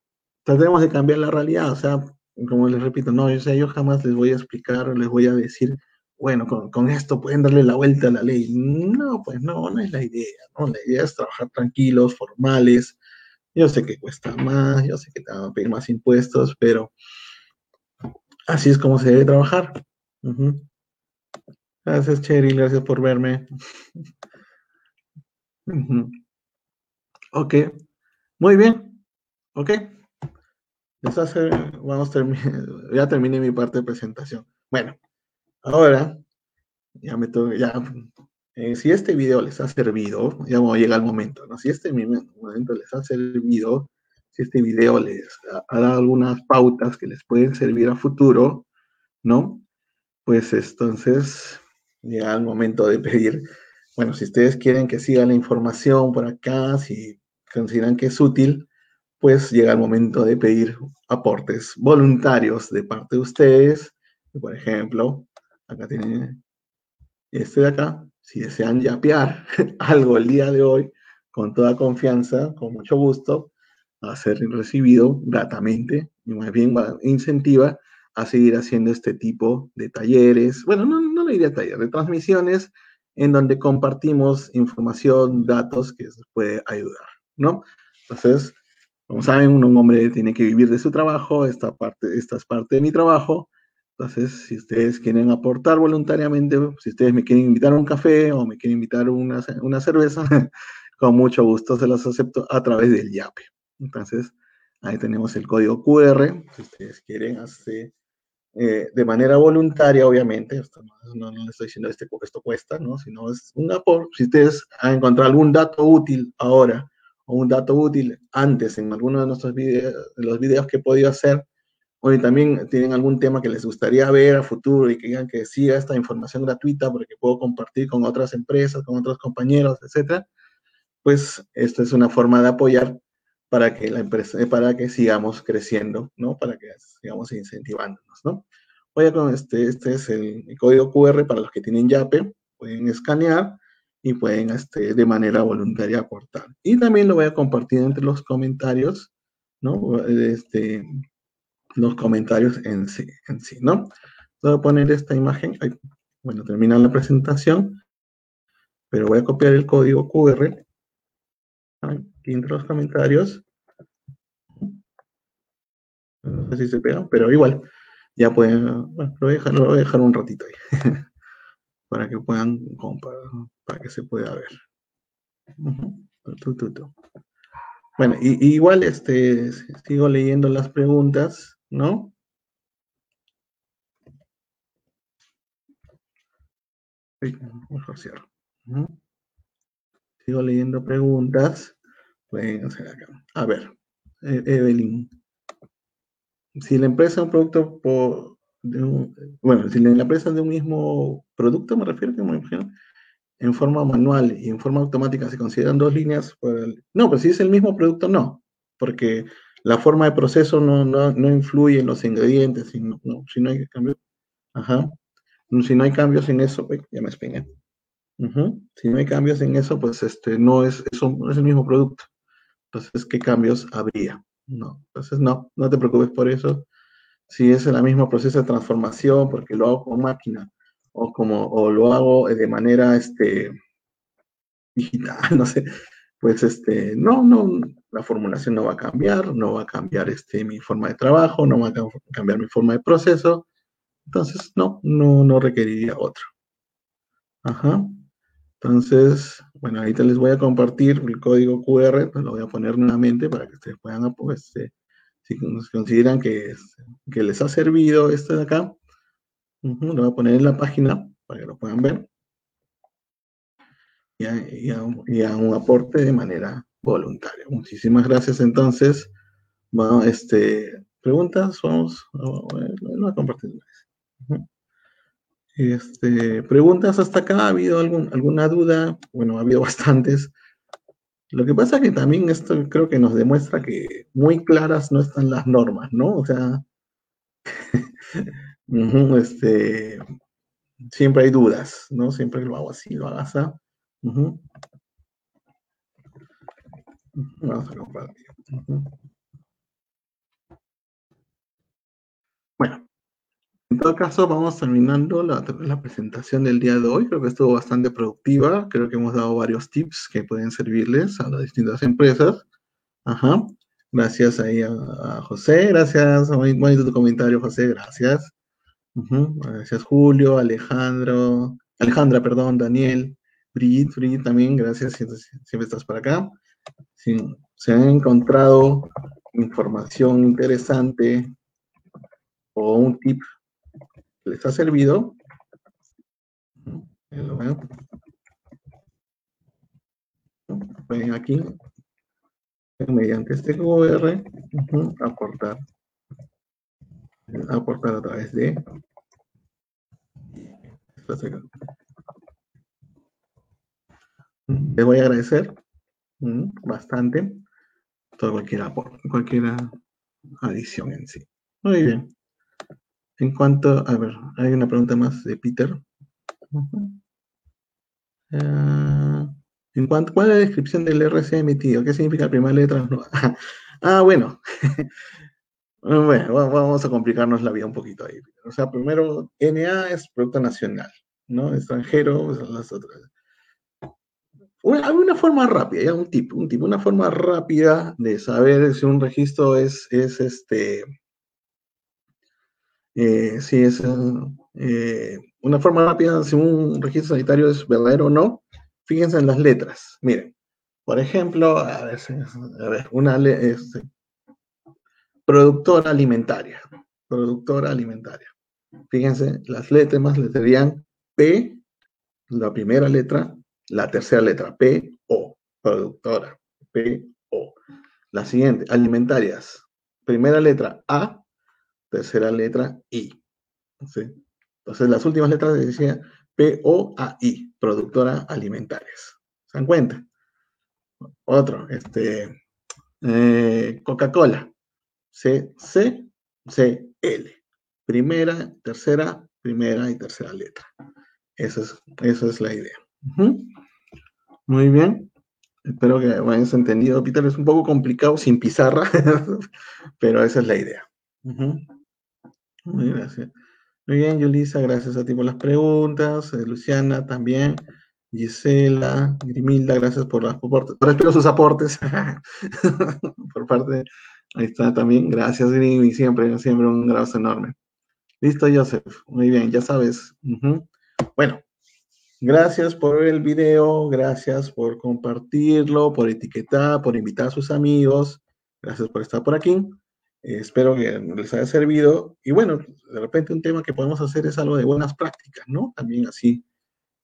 tratemos de cambiar la realidad. O sea, como les repito, no, o sea, yo jamás les voy a explicar, les voy a decir, bueno, con, con esto pueden darle la vuelta a la ley. No, pues no, no es la idea, ¿no? La idea es trabajar tranquilos, formales. Yo sé que cuesta más, yo sé que te van a pedir más impuestos, pero así es como se debe trabajar. Uh-huh. Gracias, Cheryl, gracias por verme. Uh-huh. Ok, muy bien. Ok. Hace, vamos, termi- ya terminé mi parte de presentación. Bueno. Ahora, ya me to- ya, eh, si este video les ha servido, ya llega el momento, ¿no? Si este momento les ha servido, si este video les ha, ha dado algunas pautas que les pueden servir a futuro, ¿no? Pues entonces llega el momento de pedir, bueno, si ustedes quieren que siga la información por acá, si consideran que es útil, pues llega el momento de pedir aportes voluntarios de parte de ustedes, por ejemplo. Acá tienen este de acá. Si desean yapear algo el día de hoy, con toda confianza, con mucho gusto, va a ser recibido gratamente y más bien incentiva a seguir haciendo este tipo de talleres. Bueno, no, no le diría taller, de transmisiones en donde compartimos información, datos que nos puede ayudar, ¿no? Entonces, como saben, un hombre tiene que vivir de su trabajo. Esta parte, esta es parte de mi trabajo. Entonces, si ustedes quieren aportar voluntariamente, si ustedes me quieren invitar a un café o me quieren invitar una, una cerveza, con mucho gusto se las acepto a través del yape. Entonces, ahí tenemos el código Q R. Si ustedes quieren hacer eh, de manera voluntaria, obviamente, no, no les estoy diciendo esto, esto cuesta, ¿no? Sino es un aporte. Si ustedes han encontrado algún dato útil ahora o un dato útil antes en alguno de nuestros videos, los videos que he podido hacer, o también tienen algún tema que les gustaría ver a futuro y que digan que siga esta información gratuita porque puedo compartir con otras empresas, con otros compañeros, etcétera, pues esta es una forma de apoyar para que la empresa, para que sigamos creciendo, ¿no? Para que sigamos incentivándonos, ¿no? Voy a con este, este es el, el código Q R para los que tienen yape, pueden escanear y pueden este, de manera voluntaria aportar. Y también lo voy a compartir entre los comentarios, ¿no? Este... los comentarios en sí, en sí, ¿no? Voy a poner esta imagen. Ay, bueno, termina la presentación, pero voy a copiar el código Q R aquí entre los comentarios. No sé si se pega, pero igual, ya pueden, bueno, lo voy a dejar, lo voy a dejar un ratito ahí, para que puedan comparar, para que se pueda ver. Uh-huh. tu, tu, tu. Bueno, y, y igual este, sigo leyendo las preguntas, ¿no? Mejor cierro. Sigo leyendo preguntas. Pueden hacer acá. A ver, Evelyn. Si la empresa es un producto por... De un, bueno, si la empresa es de un mismo producto, me refiero, que me imagino, en forma manual y en forma automática se consideran dos líneas para el... No, pero si es el mismo producto, no. Porque la forma de proceso no, no, no influye en los ingredientes. Si no, no, si no hay cambios... Ajá. Si no hay cambios en eso... Uy, ya me espeñé. Uh-huh. Si no hay cambios en eso, pues este, no, es, eso, no es el mismo producto. Entonces, ¿qué cambios habría? No. Entonces, no, no te preocupes por eso. Si es el mismo proceso de transformación, porque lo hago con máquina, o, como, o lo hago de manera este, digital, no sé, pues este, no, no, la formulación no va a cambiar, no va a cambiar este, mi forma de trabajo, no va a cambiar mi forma de proceso, entonces no, no, no requeriría otro. Ajá. Entonces, bueno, ahorita les voy a compartir el código Q R, pues lo voy a poner nuevamente para que ustedes puedan, pues, eh, si consideran que, que les ha servido este de acá, uh-huh, lo voy a poner en la página para que lo puedan ver. Y a, y a, y a un aporte de manera voluntaria. Muchísimas gracias, entonces. Bueno, este, preguntas, vamos, vamos a compartir. Uh-huh. Este, preguntas hasta acá, ¿ha habido algún, alguna duda? Bueno, ha habido bastantes. Lo que pasa es que también esto creo que nos demuestra que muy claras no están las normas, ¿no? O sea, uh-huh, este, siempre hay dudas, ¿no? Siempre lo hago así, lo hago así. Uh-huh. Vamos a compartir. Uh-huh. Bueno. En todo caso, vamos terminando la, la presentación del día de hoy. Creo que estuvo bastante productiva. Creo que hemos dado varios tips que pueden servirles a las distintas empresas. Ajá. Gracias ahí a, a José. Gracias. Bonito tu comentario, José. Gracias. Uh-huh. Gracias, Julio, Alejandro. Alejandra, perdón, Daniel. Brigitte, Brigitte también. Gracias. Siempre, siempre estás por acá. Si se han encontrado información interesante o un tip les ha servido, ven aquí mediante este Q R, uh-huh, aportar aportar a través de les voy a agradecer uh, bastante todo cualquier aporte, cualquier adición en sí. Muy bien. En cuanto, a ver, hay una pregunta más de Peter. Uh-huh. uh, en cuanto, ¿cuál es la descripción del R C emitido? ¿Qué significa la primera letra? Ah, bueno. Bueno, vamos a complicarnos la vida un poquito ahí. O sea, primero, N A es producto nacional, ¿no? Extranjero, o sea, las otras. Una, hay una forma rápida, ya un tip, un tip, una forma rápida de saber si un registro es, es este... Eh, si es eh, una forma rápida, si un registro sanitario es verdadero o no, fíjense en las letras. Miren, por ejemplo, a ver, a ver una este, productora alimentaria, productora alimentaria. Fíjense, las letras más le serían P, la primera letra, la tercera letra, P, O, productora, P, O. La siguiente, alimentarias, primera letra, A, tercera letra, I. ¿Sí? Entonces, las últimas letras decían P O A I, productora alimentarias. ¿Se dan cuenta? Otro, este, eh, Coca-Cola, C C C L. Primera, tercera, primera y tercera letra. Esa es, esa es la idea. Uh-huh. Muy bien. Espero que lo hayas entendido, Peter. Es un poco complicado sin pizarra, pero esa es la idea. Uh-huh. Muy gracias. Muy bien, Yulisa, gracias a ti por las preguntas. Eh, Luciana también. Gisela, Grimilda, gracias por los aportes. Ahora espero sus aportes. Por parte, ahí está también. Gracias, Grimi, siempre, siempre un abrazo enorme. Listo, Joseph. Muy bien, ya sabes. Uh-huh. Bueno, gracias por ver el video, gracias por compartirlo, por etiquetar, por invitar a sus amigos. Gracias por estar por aquí. Eh, espero que les haya servido. Y bueno, de repente un tema que podemos hacer es algo de buenas prácticas, ¿no? También así,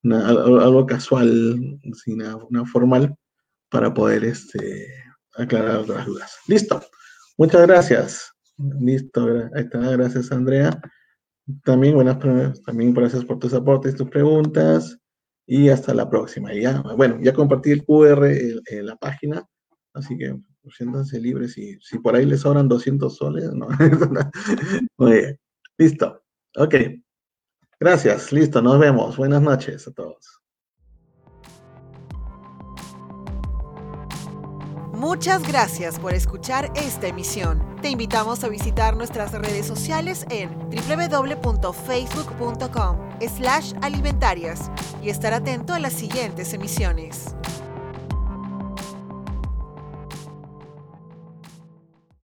una, algo casual, así, una, una formal, para poder este, aclarar otras dudas. Listo. Muchas gracias. Listo. Ahí está. Gracias, Andrea. También, buenas, también gracias por tus aportes, tus preguntas. y hasta la próxima. Y ya, bueno, ya compartí el cu erre, el, el, la página, así que siéntanse libres. Y si por ahí les sobran doscientos soles, no. Muy bien, listo. Ok, gracias, listo, nos vemos. Buenas noches a todos. Muchas gracias por escuchar esta emisión. Te invitamos a visitar nuestras redes sociales en doble u doble u doble u punto facebook punto com slash alimentarias y estar atento a las siguientes emisiones.